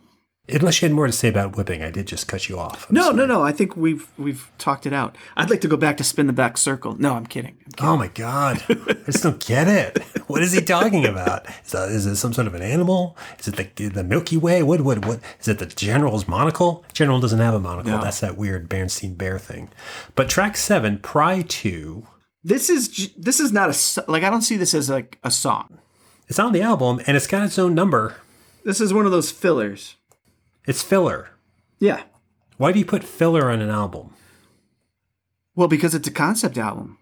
Unless you had more to say about whipping, I did just cut you off. I'm no, sorry. no, no. I think we've we've talked it out. I'd like to go back to Spin the Black Circle. No, I'm kidding. I'm kidding. Oh, my God. I just don't get it. What is he talking about? Is, that, is it some sort of an animal? Is it the the Milky Way? What, what, what? Is it the General's monocle? General doesn't have a monocle. No. That's that weird Bernstein Bear thing. But track seven, Pry two. This is this is not a – like I don't see this as like a song. It's on the album, and it's got its own number. This is one of those fillers. It's filler. Yeah. Why do you put filler on an album? Well, because it's a concept album.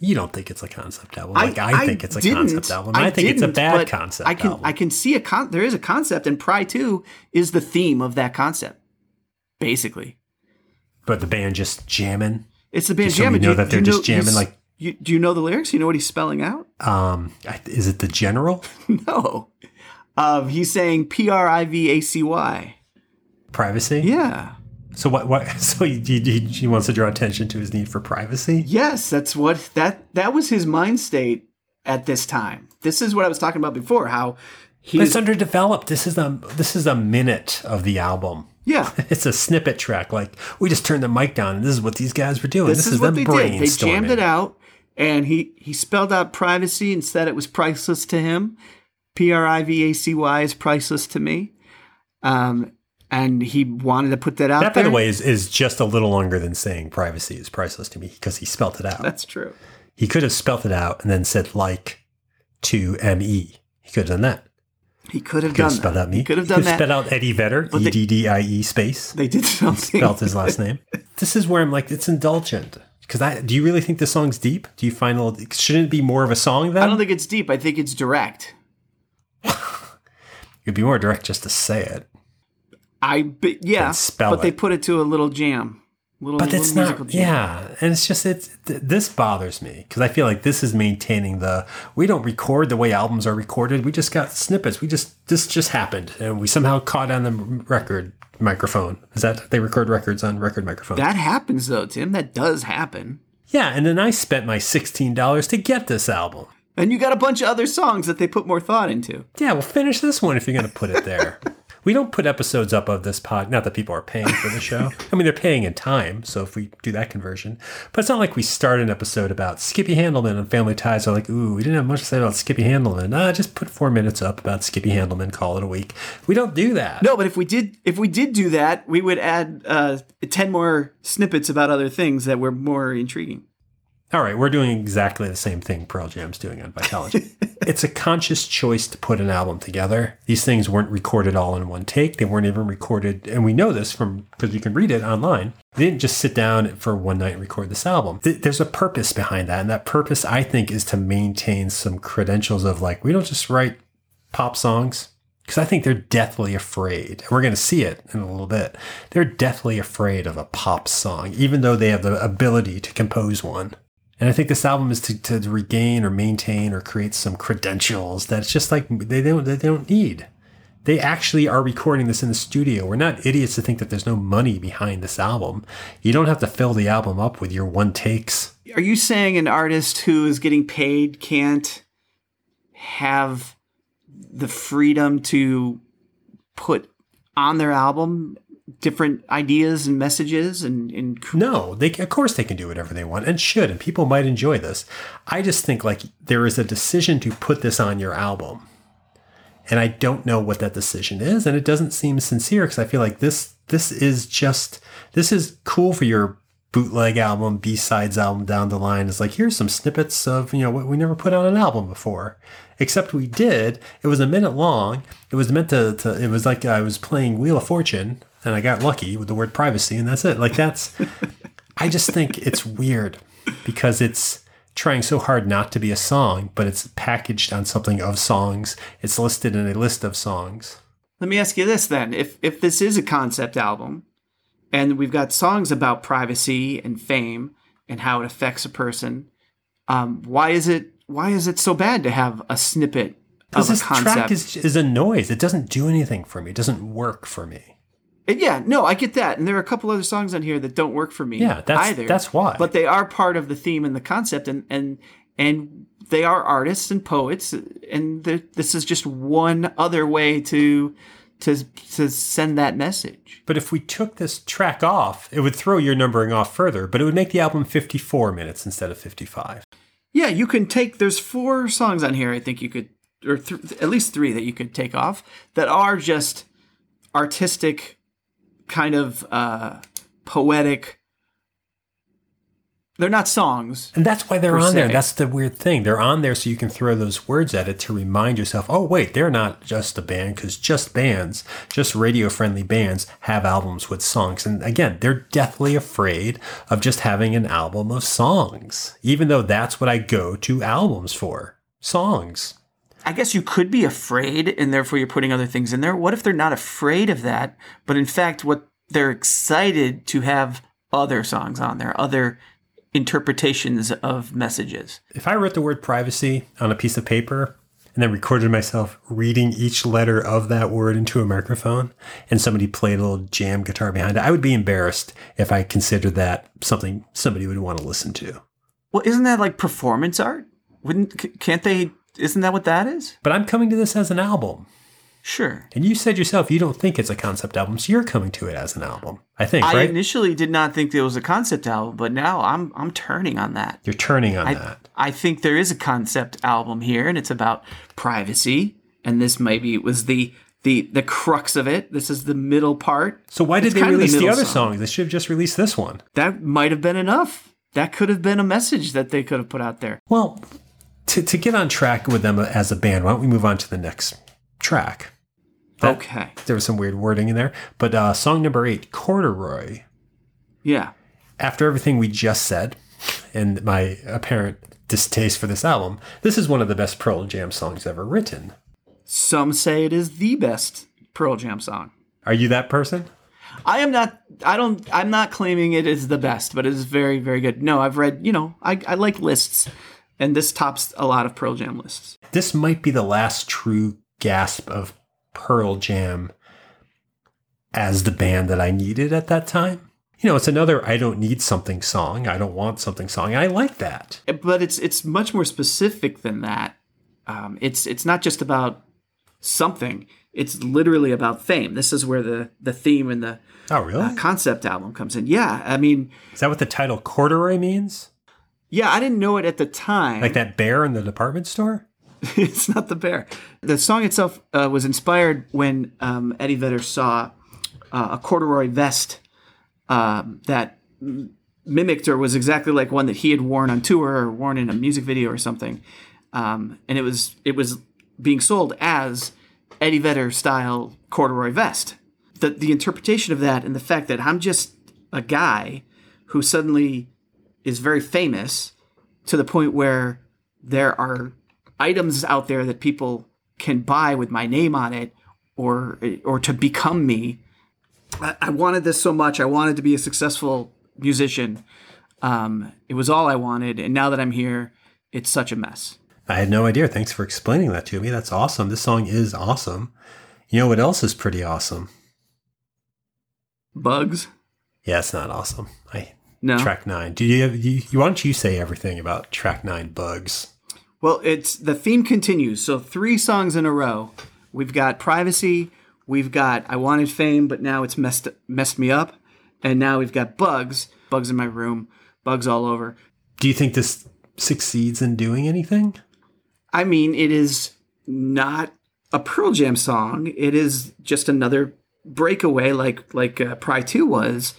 You don't think it's a concept album. Like I, I, I think it's a concept album. I, I think it's a bad concept I can, album. I can see a con- there is a concept, and Pry two is the theme of that concept, basically. But the band just jamming? It's the band just jamming. So you know do, that they're just know, jamming like... You, do you know the lyrics? You know what he's spelling out? Um, is it the General? No. Um, he's saying P R I V A C Y. Privacy? Yeah. So what? What? So he, he, he wants to draw attention to his need for privacy? Yes, that's what that that was his mind state at this time. This is what I was talking about before. How he it's underdeveloped. This is a this is a minute of the album. Yeah, it's a snippet track. Like we just turned the mic down, and this is what these guys were doing. This, this is, is what them they did. They jammed it out, and he he spelled out privacy and said it was priceless to him. P R I V A C Y is priceless to me. Um, and he wanted to put that out there. That, by the way, is, is just a little longer than saying privacy is priceless to me because he spelt it out. That's true. He could have spelt it out and then said like to M E. He could have done that. He could have done spelled out me. He could have done that. He spelled out Eddie Vedder, E D D I E space. They did something. Spelt his last name. This is where I'm like, it's indulgent. Because I do you really think this song's deep? Do you find a little, shouldn't it be more of a song then? I don't think it's deep. I think it's direct. It'd be more direct just to say it. I but yeah, spell but it. They put it to a little jam, little. But little it's not jam. Yeah, and it's just it's th- this bothers me because I feel like this is maintaining the we don't record the way albums are recorded. We just got snippets. We just this just happened, and we somehow caught on the record microphone. Is that they record records on record microphones? That happens though, Tim. That does happen. Yeah, and then I spent my sixteen dollars to get this album. And you got a bunch of other songs that they put more thought into. Yeah, well, finish this one if you're going to put it there. We don't put episodes up of this pod. Not that people are paying for the show. I mean, they're paying in time. So if we do that conversion, but it's not like we start an episode about Skippy Handelman and Family Ties. So like, ooh, we didn't have much to say about Skippy Handelman. Ah, just put four minutes up about Skippy Handelman. Call it a week. We don't do that. No, but if we did, if we did do that, we would add uh, ten more snippets about other things that were more intriguing. All right, we're doing exactly the same thing Pearl Jam's doing on Vitalogy. It's a conscious choice to put an album together. These things weren't recorded all in one take. They weren't even recorded, and we know this from because you can read it online. They didn't just sit down for one night and record this album. Th- there's a purpose behind that, and that purpose, I think, is to maintain some credentials of, like, we don't just write pop songs. Because I think they're deathly afraid, and we're going to see it in a little bit, they're deathly afraid of a pop song, even though they have the ability to compose one. And I think this album is to, to regain or maintain or create some credentials that's just like they don't they don't need. They actually are recording this in the studio. We're not idiots to think that there's no money behind this album. You don't have to fill the album up with your one takes. Are you saying an artist who is getting paid can't have the freedom to put on their album different ideas and messages and, and no they of course they can do whatever they want and should, and people might enjoy this. I just think like there is a decision to put this on your album, and I don't know what that decision is, and it doesn't seem sincere because I feel like this this is just this is cool for your bootleg album, B-sides album down the line. It's like, here's some snippets of, you know, what we never put on an album before. Except we did. It was a minute long. It was meant to, to it was like I was playing Wheel of Fortune and I got lucky with the word privacy and that's it. Like that's, I just think it's weird because it's trying so hard not to be a song, but it's packaged on something of songs. It's listed in a list of songs. Let me ask you this then. If if this is a concept album, and we've got songs about privacy and fame and how it affects a person. Um, why is it why is it so bad to have a snippet of a concept? This track is, is a noise. It doesn't do anything for me. It doesn't work for me. And yeah, no, I get that. And there are a couple other songs on here that don't work for me yeah, that's, either. That's why. But they are part of the theme and the concept. And and, and they are artists and poets. And this is just one other way to... to to send that message. But if we took this track off, it would throw your numbering off further, but it would make the album fifty-four minutes instead of fifty-five. Yeah, you can take, there's four songs on here I think you could, or th- at least three that you could take off that are just artistic, kind of uh, poetic. They're not songs. And that's why they're on there. That's the weird thing. They're on there so you can throw those words at it to remind yourself, oh, wait, they're not just a band, because just bands, just radio-friendly bands have albums with songs. And again, they're deathly afraid of just having an album of songs, even though that's what I go to albums for, songs. I guess you could be afraid, and therefore you're putting other things in there. What if they're not afraid of that, but in fact what they're excited to have other songs on there, other interpretations of messages. If I wrote the word privacy on a piece of paper and then recorded myself reading each letter of that word into a microphone and somebody played a little jam guitar behind it, I would be embarrassed if I considered that something somebody would want to listen to. Well, isn't that like performance art? Wouldn't, can't they, isn't that what that is? But I'm coming to this as an album. Sure. And you said yourself you don't think it's a concept album, so you're coming to it as an album. I think, I right? I initially did not think it was a concept album, but now I'm I'm turning on that. You're turning on I, that. I think there is a concept album here, and it's about privacy, and this maybe was the the the crux of it. This is the middle part. So why did it's they release the, the other song? songs? They should have just released this one. That might have been enough. That could have been a message that they could have put out there. Well, to to get on track with them as a band, why don't we move on to the next track? That, okay. There was some weird wording in there. But uh, song number eight, Corduroy. Yeah. After everything we just said and my apparent distaste for this album, this is one of the best Pearl Jam songs ever written. Some say it is the best Pearl Jam song. Are you that person? I am not. I don't. I'm not claiming it is the best, but it is very, very good. No, I've read, you know, I, I like lists, and this tops a lot of Pearl Jam lists. This might be the last true gasp of Pearl Jam as the band that I needed at that time. You know, it's another I don't need something song. I don't want something song. I like that. But it's it's much more specific than that. Um, it's it's not just about something. It's literally about fame. This is where the, the theme and the oh, really? uh, concept album comes in. Yeah, I mean... Is that what the title Corduroy means? Yeah, I didn't know it at the time. Like that bear in the department store? It's not the bear. The song itself uh, was inspired when um, Eddie Vedder saw uh, a corduroy vest um, that m- mimicked or was exactly like one that he had worn on tour or worn in a music video or something. Um, and it was it was being sold as Eddie Vedder-style corduroy vest. The, the interpretation of that and the fact that I'm just a guy who suddenly is very famous to the point where there are items out there that people can buy with my name on it or or to become me. I, I wanted this so much. I wanted to be a successful musician. Um, it was all I wanted. And now that I'm here, it's such a mess. I had no idea. Thanks for explaining that to me. That's awesome. This song is awesome. You know what else is pretty awesome? Bugs? Yeah, it's not awesome. I no. Track nine. Do you, have, you why don't you say everything about track nine, Bugs? Well, it's the theme continues. So three songs in a row. We've got Privacy. We've got I Wanted Fame, but now it's messed messed me up. And now we've got Bugs. Bugs in my room. Bugs all over. Do you think this succeeds in doing anything? I mean, it is not a Pearl Jam song. It is just another breakaway, like like uh, Pry two was,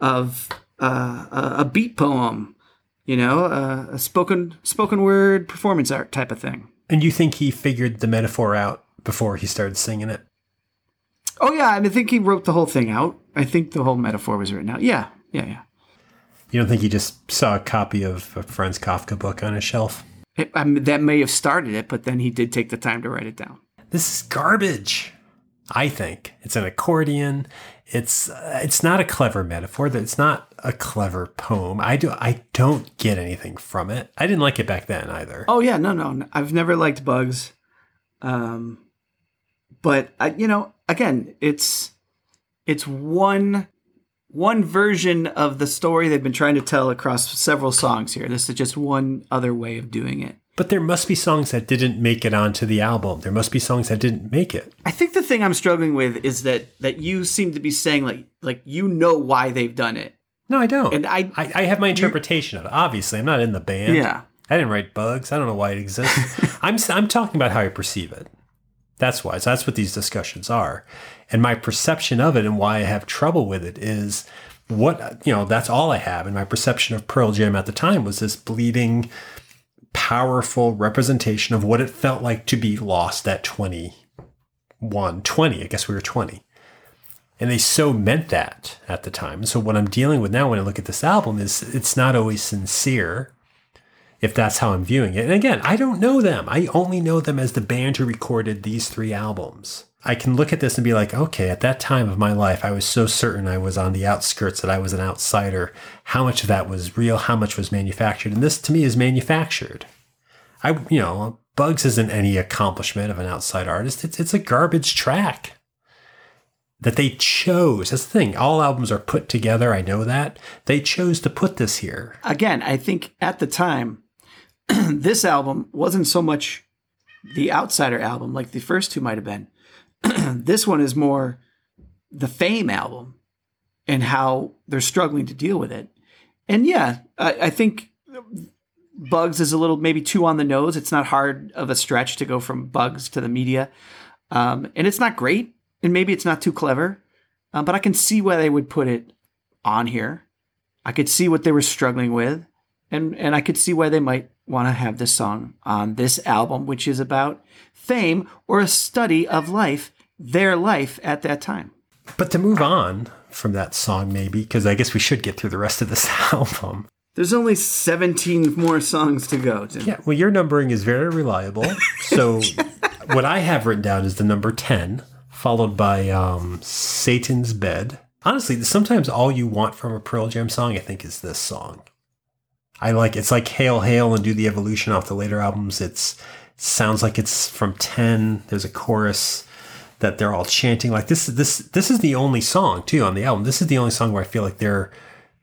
of uh, a beat poem. You know, uh, a spoken spoken word performance art type of thing. And you think he figured the metaphor out before he started singing it? Oh, yeah. I mean, I think he wrote the whole thing out. I think the whole metaphor was written out. Yeah, yeah, yeah. You don't think he just saw a copy of a friend's Kafka book on a shelf? It, I mean, that may have started it, but then he did take the time to write it down. This is garbage, I think. It's an accordion. It's uh, it's not a clever metaphor. It's not a clever poem. I do I don't get anything from it. I didn't like it back then either. Oh yeah, no, no, no. I've never liked Bugs, um, but I, you know, again, it's it's one one version of the story they've been trying to tell across several songs here. This is just one other way of doing it. But there must be songs that didn't make it onto the album. There must be songs that didn't make it. I think the thing I'm struggling with is that that you seem to be saying like like you know why they've done it. No, I don't. And I I, I have my interpretation of it. Obviously, I'm not in the band. Yeah, I didn't write Bugs. I don't know why it exists. I'm I'm talking about how I perceive it. That's why. So that's what these discussions are. And my perception of it and why I have trouble with it is what you know. That's all I have. And my perception of Pearl Jam at the time was this bleeding, powerful representation of what it felt like to be lost at twenty-one, twenty. I guess we were twenty. And they so meant that at the time. So what I'm dealing with now when I look at this album is it's not always sincere, if that's how I'm viewing it. And again, I don't know them. I only know them as the band who recorded these three albums. I can look at this and be like, okay, at that time of my life, I was so certain I was on the outskirts, that I was an outsider. How much of that was real? How much was manufactured? And this to me is manufactured. I, you know, Bugs isn't any accomplishment of an outside artist. It's, it's a garbage track that they chose. That's the thing. All albums are put together. I know that. They chose to put this here. Again, I think at the time, this album wasn't so much the outsider album like the first two might have been. This one is more the fame album and how they're struggling to deal with it. And yeah, I, I think Bugs is a little maybe too on the nose. It's not hard of a stretch to go from Bugs to the media. Um, and it's not great. And maybe it's not too clever. Um, but I can see why they would put it on here. I could see what they were struggling with. And, and I could see why they might want to have this song on this album, which is about fame or a study of life, their life at that time. But to move on from that song, maybe, because I guess we should get through the rest of this album. There's only seventeen more songs to go, Tim. Yeah, well, your numbering is very reliable. So what I have written down is the number ten, followed by um, Satan's Bed. Honestly, sometimes all you want from a Pearl Jam song, I think, is this song. I like it's like Hail Hail and Do the Evolution off the later albums. It's it sounds like it's from ten. There's a chorus that they're all chanting. Like this is this this is the only song too on the album. This is the only song where I feel like they're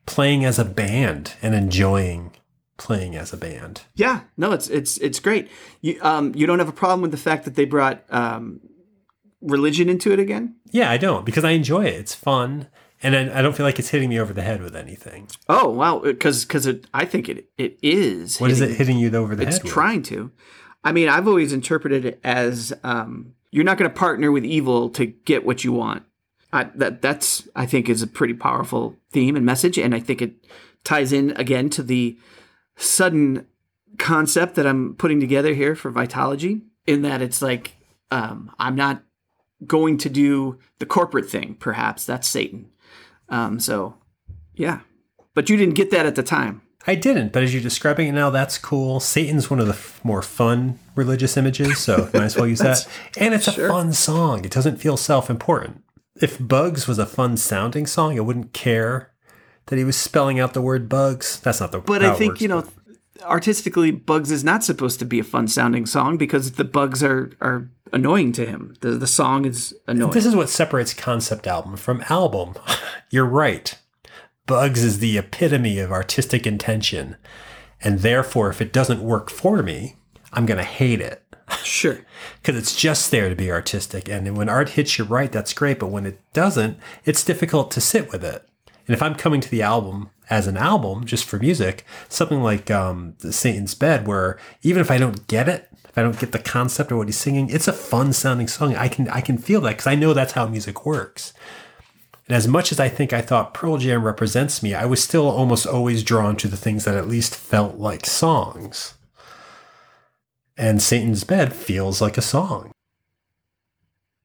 playing as a band and enjoying playing as a band. Yeah, no, it's it's it's great. You um you don't have a problem with the fact that they brought um religion into it again? Yeah, I don't, because I enjoy it. It's fun. And I, I don't feel like it's hitting me over the head with anything. Oh, wow. Because I think it it is. What hitting, is it hitting you over the it's head It's trying with? to. I mean, I've always interpreted it as um, you're not going to partner with evil to get what you want. I, that that's I think is a pretty powerful theme and message. And I think it ties in again to the sudden concept that I'm putting together here for Vitalogy, in that it's like um, I'm not going to do the corporate thing. Perhaps that's Satan. Um, so, yeah. But you didn't get that at the time. I didn't, but as you're describing it now, that's cool. Satan's one of the f- more fun religious images, so might as well use that. And it's sure. a fun song. It doesn't feel self-important. If Bugs was a fun-sounding song, I wouldn't care that he was spelling out the word Bugs. That's not the But I think, works, you know, but. artistically, Bugs is not supposed to be a fun-sounding song because the bugs are... are annoying to him. The the song is annoying. This is what separates concept album from album. You're right. Bugs is the epitome of artistic intention. And therefore, if it doesn't work for me, I'm going to hate it. Sure. Because it's just there to be artistic. And when art hits you right, that's great. But when it doesn't, it's difficult to sit with it. And if I'm coming to the album as an album, just for music, something like um, the Satan's Bed, where even if I don't get it, if I don't get the concept or what he's singing, it's a fun sounding song. I can I can feel that because I know that's how music works. And as much as I think I thought Pearl Jam represents me, I was still almost always drawn to the things that at least felt like songs. And Satan's Bed feels like a song.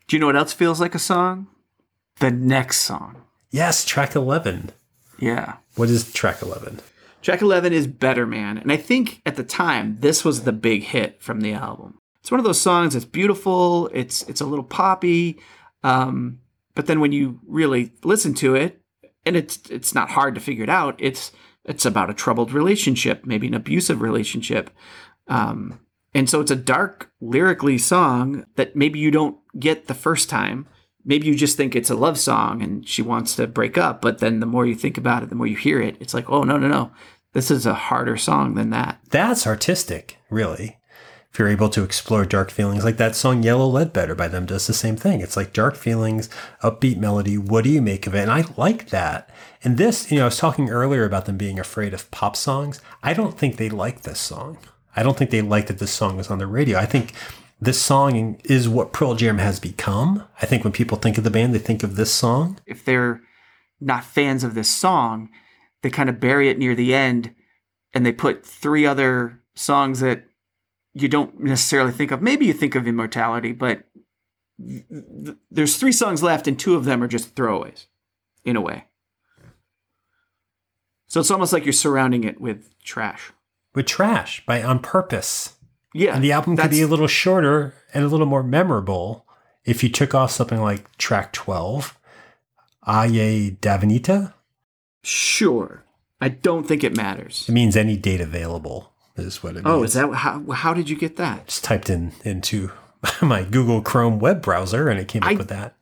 Do you know what else feels like a song? The next song. Yes, track eleven. Yeah. What is track eleven? Track eleven is Better Man. And I think at the time, this was the big hit from the album. It's one of those songs that's beautiful. It's it's a little poppy. Um, but then when you really listen to it, and it's it's not hard to figure it out, it's it's about a troubled relationship, maybe an abusive relationship. Um, and so it's a dark, lyrically song that maybe you don't get the first time. Maybe you just think it's a love song and she wants to break up. But then the more you think about it, the more you hear it, it's like, oh, no, no, no. This is a harder song than that. That's artistic, really. If you're able to explore dark feelings, like that song Yellow Ledbetter by them does the same thing. It's like dark feelings, upbeat melody. What do you make of it? And I like that. And this, you know, I was talking earlier about them being afraid of pop songs. I don't think they like this song. I don't think they like that this song was on the radio. I think this song is what Pearl Jam has become. I think when people think of the band, they think of this song. If they're not fans of this song, they kind of bury it near the end, and they put three other songs that you don't necessarily think of. Maybe you think of Immortality, but th- th- there's three songs left, and two of them are just throwaways, in a way. So it's almost like you're surrounding it with trash. With trash, by on purpose. Yeah. And the album could be a little shorter and a little more memorable if you took off something like track twelve, Aye Davanita. Sure. I don't think it matters. It means any date available is what it means. Oh, is that how how did you get that? Just typed in into my Google Chrome web browser and it came up I, with that.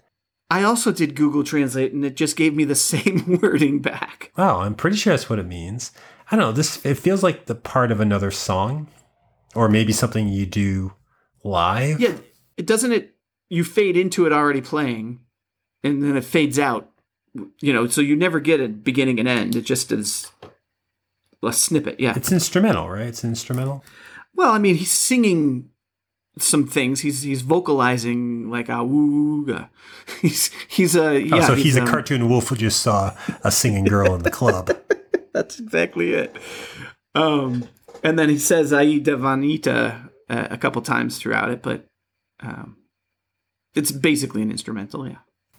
I also did Google Translate and it just gave me the same wording back. Wow, I'm pretty sure that's what it means. I don't know, this it feels like the part of another song or maybe something you do live. Yeah, it doesn't it you fade into it already playing and then it fades out. You know, so you never get a beginning and end. It just is a snippet, yeah. It's instrumental, right? It's instrumental? Well, I mean, he's singing some things. He's he's vocalizing like a wooga. He's, he's a, yeah. Oh, so he's, he's a um, cartoon wolf who just saw a singing girl in the club. That's exactly it. Um, and then he says Aye Davanita uh, a couple times throughout it, but um, it's basically an instrumental, yeah.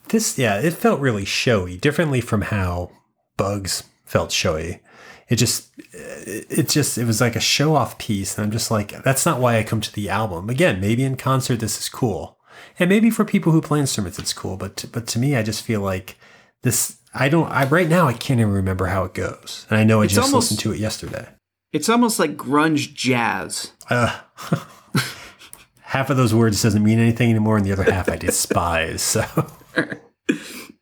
This, yeah, it felt really showy, differently from how Bugs felt showy. It just, it just, it was like a show-off piece. And I'm just like, that's not why I come to the album. Again, maybe in concert, this is cool. And maybe for people who play instruments, it's cool. But to, but to me, I just feel like this, I don't, I right now, I can't even remember how it goes. And I know I it's just almost, listened to it yesterday. It's almost like grunge jazz. Uh, half of those words doesn't mean anything anymore. And the other half I despise, so...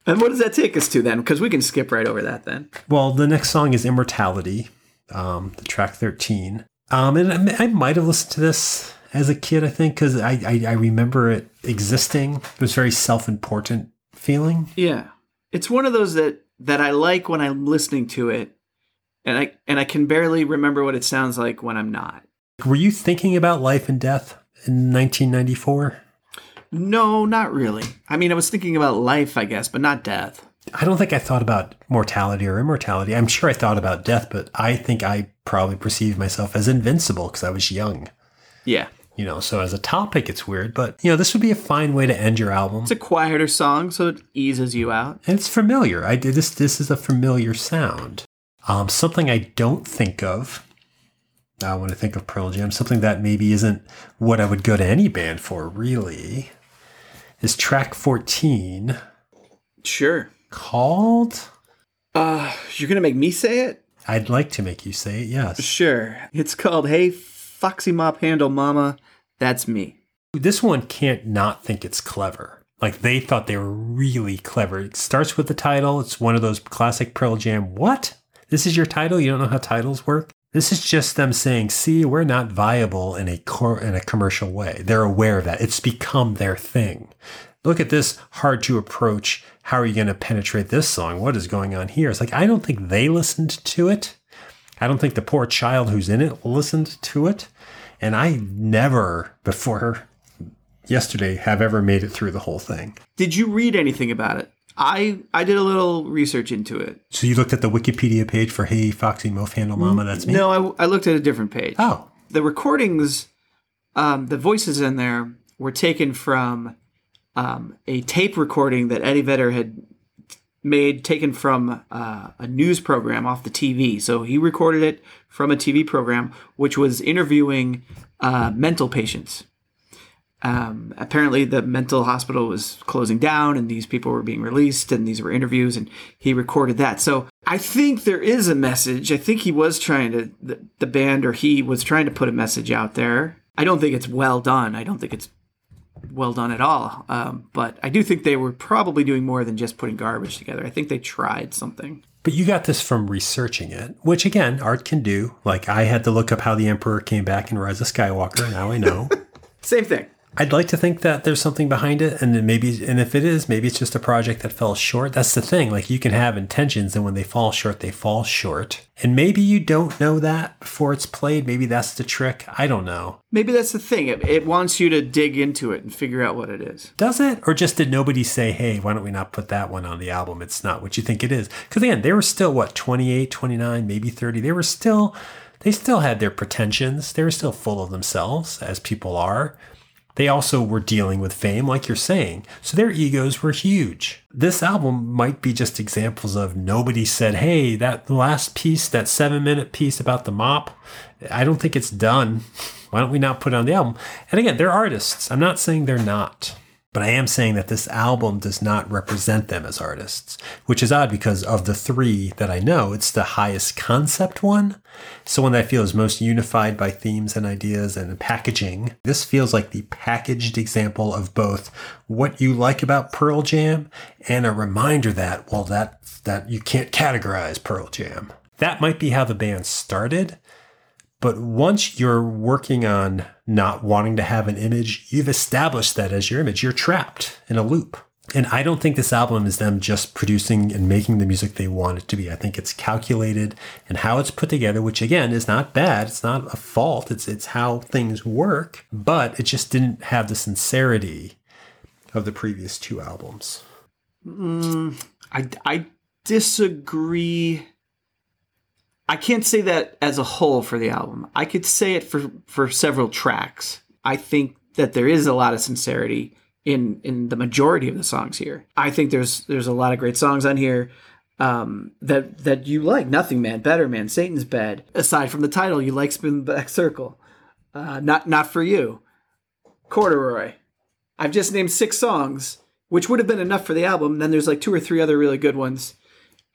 And what does that take us to then? Because we can skip right over that then. Well, the next song is Immortality, um, the track thirteen. Um, and I, I might have listened to this as a kid, I think, because I, I, I remember it existing. It was very self-important feeling. Yeah. It's one of those that, that I like when I'm listening to it, and I and I can barely remember what it sounds like when I'm not. Were you thinking about life and death in nineteen ninety-four? No, not really. I mean, I was thinking about life, I guess, but not death. I don't think I thought about mortality or immortality. I'm sure I thought about death, but I think I probably perceived myself as invincible because I was young. Yeah. You know, so as a topic, it's weird, but, you know, this would be a fine way to end your album. It's a quieter song, so it eases you out. And it's familiar. I did this. This is a familiar sound. Um, something I don't think of. I want to think of Pearl Jam. Something that maybe isn't what I would go to any band for, really, is track fourteen. Sure. Called? Uh, you're going to make me say it? I'd like to make you say it, yes. Sure. It's called Hey Foxy Mop Handle Mama That's Me. This one can't not think it's clever. Like, they thought they were really clever. It starts with the title. It's one of those classic Pearl Jam, what? This is your title? You don't know how titles work? This is just them saying, see, we're not viable in a cor- in a commercial way. They're aware of that. It's become their thing. Look at this hard to approach. How are you going to penetrate this song? What is going on here? It's like, I don't think they listened to it. I don't think the poor child who's in it listened to it. And I never before yesterday have ever made it through the whole thing. Did you read anything about it? I, I did a little research into it. So you looked at the Wikipedia page for Hey Foxy Mop Handle Mama, That's Me? No, I, I looked at a different page. Oh. The recordings, um, the voices in there were taken from... Um, a tape recording that Eddie Vedder had made, taken from uh, a news program off the T V. So he recorded it from a T V program, which was interviewing uh, mental patients. Um, apparently, the mental hospital was closing down, and these people were being released, and these were interviews, and he recorded that. So I think there is a message. I think he was trying to, the, the band or he was trying to put a message out there. I don't think it's well done. I don't think it's well done at all. Um, but I do think they were probably doing more than just putting garbage together. I think they tried something. But you got this from researching it, which again, art can do. Like, I had to look up how the Emperor came back in Rise of Skywalker. Now I know. Same thing. I'd like to think that there's something behind it. And then maybe, and if it is, maybe it's just a project that fell short. That's the thing. Like, you can have intentions, and when they fall short, they fall short. And maybe you don't know that before it's played. Maybe that's the trick. I don't know. Maybe that's the thing. It, it wants you to dig into it and figure out what it is. Does it? Or just did nobody say, hey, why don't we not put that one on the album? It's not what you think it is. Because again, they were still, what, twenty-eight, twenty-nine, maybe thirty. They were still, they still had their pretensions. They were still full of themselves, as people are. They also were dealing with fame, like you're saying. So their egos were huge. This album might be just examples of nobody said, hey, that last piece, that seven-minute piece about the mop, I don't think it's done. Why don't we not put it on the album? And again, they're artists. I'm not saying they're not. But I am saying that this album does not represent them as artists, which is odd because of the three that I know, it's the highest concept one. It's the one that I feel is most unified by themes and ideas and packaging. This feels like the packaged example of both what you like about Pearl Jam and a reminder that, well, that, that you can't categorize Pearl Jam. That might be how the band started. But once you're working on not wanting to have an image, you've established that as your image. You're trapped in a loop. And I don't think this album is them just producing and making the music they want it to be. I think it's calculated and how it's put together, which again is not bad. It's not a fault. It's it's how things work. But it just didn't have the sincerity of the previous two albums. Mm, I, I disagree. I can't say that as a whole for the album. I could say it for, for several tracks. I think that there is a lot of sincerity in, in the majority of the songs here. I think there's there's a lot of great songs on here um, that that you like. Nothing Man, Better Man, Satan's Bed. Aside from the title, you like Spin the Black Circle. Uh, not not for you. Corduroy. I've just named six songs, which would have been enough for the album. Then there's like two or three other really good ones,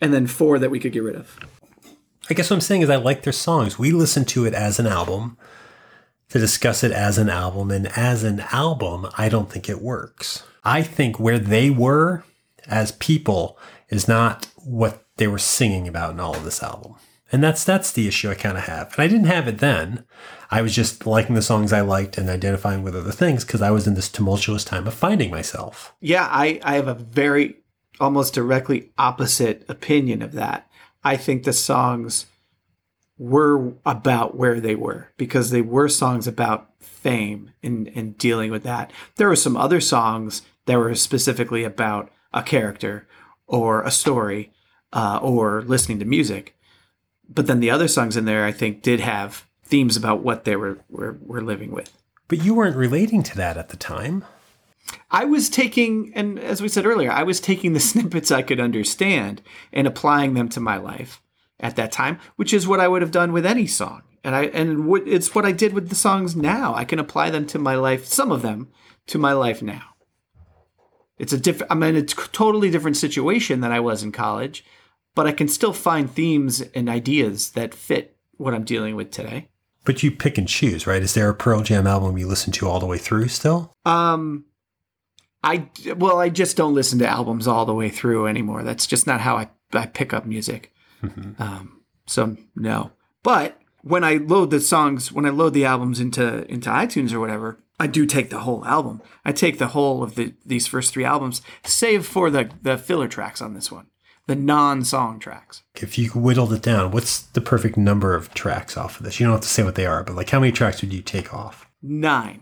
and then four that we could get rid of. I guess what I'm saying is I like their songs. We listen to it as an album, to discuss it as an album, and as an album, I don't think it works. I think where they were as people is not what they were singing about in all of this album. And that's that's the issue I kind of have. And I didn't have it then. I was just liking the songs I liked and identifying with other things because I was in this tumultuous time of finding myself. Yeah, I, I have a very almost directly opposite opinion of that. I think the songs were about where they were because they were songs about fame and, and dealing with that. There were some other songs that were specifically about a character or a story uh, or listening to music. But then the other songs in there, I think, did have themes about what they were, were, were living with. But you weren't relating to that at the time. I was taking, and as we said earlier, I was taking the snippets I could understand and applying them to my life at that time, which is what I would have done with any song. And I and it's what I did with the songs now. I can apply them to my life, some of them, to my life now. It's a diff- I'm in a t- totally different situation than I was in college, but I can still find themes and ideas that fit what I'm dealing with today. But you pick and choose, right? Is there a Pearl Jam album you listen to all the way through still? Um, I, well, I just don't listen to albums all the way through anymore. That's just not how I, I pick up music. Mm-hmm. Um, so no, but when I load the songs, when I load the albums into, into iTunes or whatever, I do take the whole album. I take the whole of the, these first three albums, save for the, the filler tracks on this one. The non-song tracks. If you whittled it down, what's the perfect number of tracks off of this? You don't have to say what they are, but like how many tracks would you take off? Nine.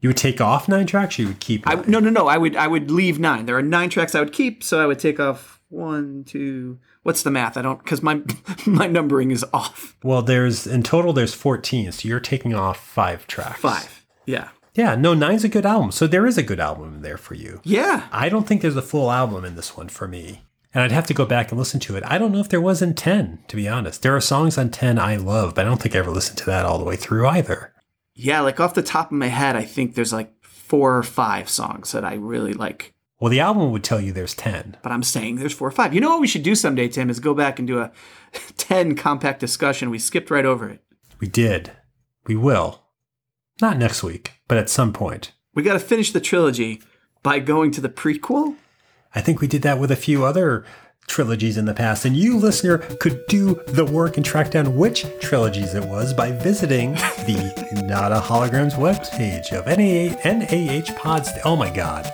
You would take off nine tracks or you would keep nine? I, no, no, no. I would I would leave nine. There are nine tracks I would keep, so I would take off one, two. What's the math? I don't, because my, my numbering is off. Well, there's, in total, there's fourteen, so you're taking off five tracks. Five, yeah. Yeah, no, nine's a good album. So there is a good album in there for you. Yeah. I don't think there's a full album in this one for me. And I'd have to go back and listen to it. I don't know if there was in ten, to be honest. There are songs on ten I love, but I don't think I ever listened to that all the way through either. Yeah, like off the top of my head, I think there's like four or five songs that I really like. Well, the album would tell you there's ten. But I'm saying there's four or five. You know what we should do someday, Tim, is go back and do a ten compact discussion. We skipped right over it. We did. We will. Not next week, but at some point. We got to finish the trilogy by going to the prequel. I think we did that with a few other trilogies in the past, and you, listener, could do the work and track down which trilogies it was by visiting the Not a Holograms webpage of N A H Pods. Oh my God.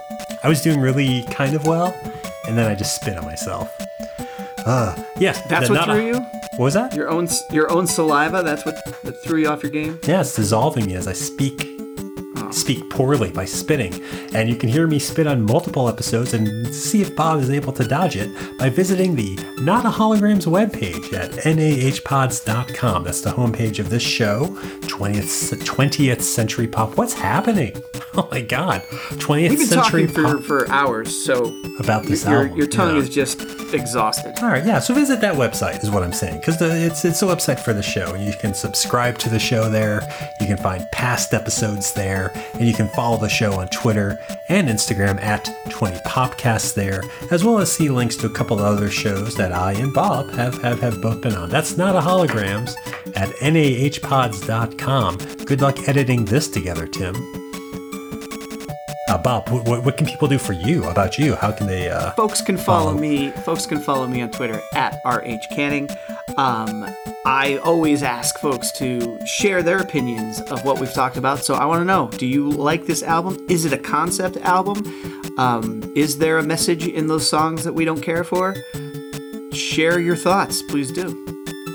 I was doing really kind of well, and then I just spit on myself. Uh, yes. That's what threw you? What was that? Your own your own saliva? That's what that threw you off your game? Yeah, it's dissolving me as I speak. speak poorly by spitting, and you can hear me spit on multiple episodes and see if Bob is able to dodge it by visiting the Not a Holograms webpage at N A H Pods dot com. That's the homepage of this show, twentieth, twentieth Century Pop. What's happening? Oh my God. twentieth Century Pop. We've been talking for, for hours, so about this your, album. Your tongue yeah. is just exhausted. All right, yeah, so visit that website is what I'm saying, because it's, it's a website for the show, and you can subscribe to the show there. You can find past episodes there. And you can follow the show on Twitter and Instagram at twenty Popcasts there, as well as see links to a couple of other shows that I and Bob have, have, have both been on. That's Not a Holograms at N A H Pods dot com. Good luck editing this together, Tim. Uh, Bob, what, what can people do for you, about you? How can they... Uh, folks can follow, follow me Folks can follow me on Twitter at R H Canning. Um, I always ask folks to share their opinions of what we've talked about. So I want to know, do you like this album? Is it a concept album? Um, is there a message in those songs that we don't care for? Share your thoughts. Please do.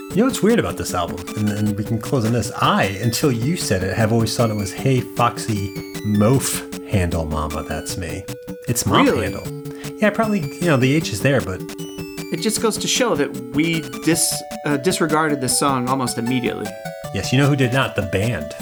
You know what's weird about this album? And, and we can close on this. I, until you said it, have always thought it was Hey Foxy Mop Handle Mama That's Me. It's Mop really? Handle. Yeah, probably, you know, the H is there, but... It just goes to show that we dis, uh, disregarded this song almost immediately. Yes, you know who did not? The band.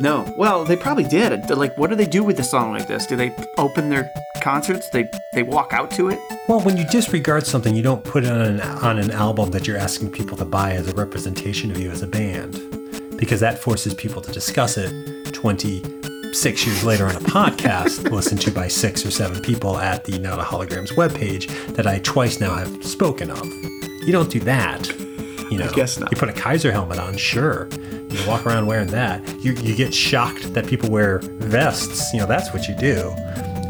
No. Well, they probably did. Like, what do they do with a song like this? Do they open their concerts? They they walk out to it? Well, when you disregard something, you don't put it on an, on an album that you're asking people to buy as a representation of you as a band, because that forces people to discuss it twenty-six years later on a podcast listened to by six or seven people at the Not a Holograms webpage that I twice now have spoken of. You don't do that. You know, I guess not. You put a Kaiser helmet on, sure. You walk around wearing that. You you get shocked that people wear vests. You know, that's what you do.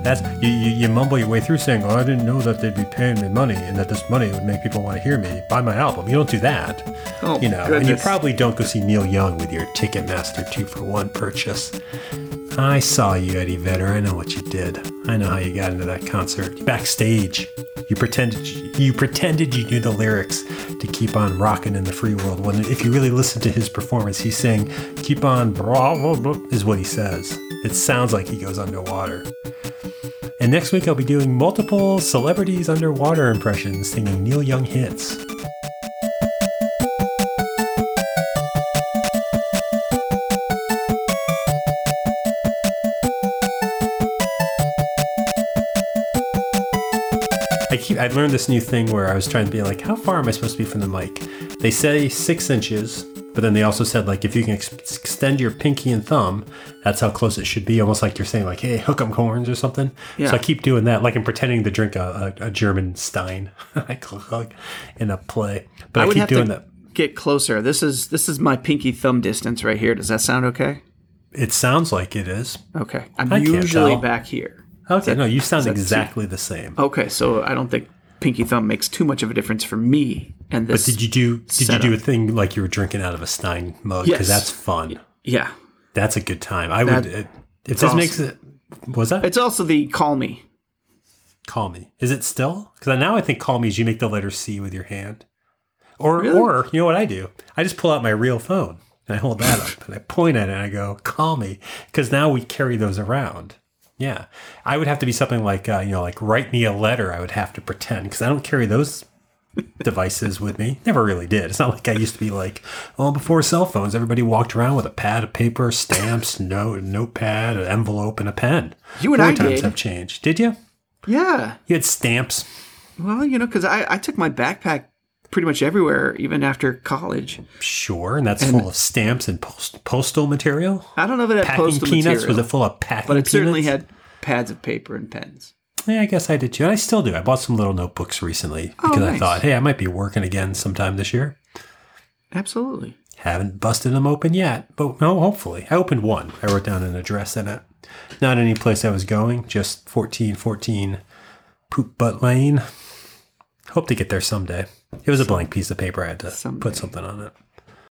That's you, you, you mumble your way through saying, oh, I didn't know that they'd be paying me money and that this money would make people want to hear me. Buy my album. You don't do that. Oh, you know, goodness. And you probably don't go see Neil Young with your Ticketmaster two for one purchase. I saw you, Eddie Vedder. I know what you did. I know how you got into that concert. Backstage, you pretended you pretended you knew the lyrics to Keep On Rockin' in the Free World. When if you really listen to his performance, he's saying, keep on, blah, blah, is what he says. It sounds like he goes underwater. And next week I'll be doing multiple celebrities underwater impressions singing Neil Young hits. I keep. I learned this new thing where I was trying to be like, how far am I supposed to be from the mic? They say six inches, but then they also said, like, if you can ex- extend your pinky and thumb, that's how close it should be. Almost like you're saying, like, hey, hook 'em horns or something. Yeah. So I keep doing that, like I'm pretending to drink a, a, a German Stein in a play. But I, I would keep have doing to that. Get closer. This is this is my pinky thumb distance right here. Does that sound okay? It sounds like it is. Okay. I'm I usually back here. Okay, that, no, you sound exactly too, the same. Okay, so I don't think pinky thumb makes too much of a difference for me and this. But did you do did setup. you do a thing like you were drinking out of a Stein mug? Yes, because that's fun. Yeah, that's a good time. I that, would. It, if this also, makes it, was that? It's also the call me. Call me. Is it still? Because now I think call me is you make the letter C with your hand, or really? or you know what I do? I just pull out my real phone and I hold that up and I point at it and I go call me, because now we carry those around. Yeah, I would have to be something like, uh, you know, like write me a letter. I would have to pretend, because I don't carry those devices with me. Never really did. It's not like I used to be like, oh, before cell phones, everybody walked around with a pad of paper, stamps, note, notepad, an envelope, and a pen. You and Four I times did. Have changed. Did you? Yeah. You had stamps. Well, you know, because I, I took my backpack pretty much everywhere, even after college. Sure, and that's and full of stamps and post, postal material? I don't know if it had packing postal peanuts? Material. Was it full of packing peanuts? But it peanuts? Certainly had pads of paper and pens. Yeah, I guess I did too. I still do. I bought some little notebooks recently oh, because nice. I thought, hey, I might be working again sometime this year. Absolutely. Haven't busted them open yet, but no, hopefully. I opened one. I wrote down an address in it. Not any place I was going, just fourteen fourteen Poop Butt Lane. Hope to get there someday. It was a blank piece of paper. I had to someday. Put something on it.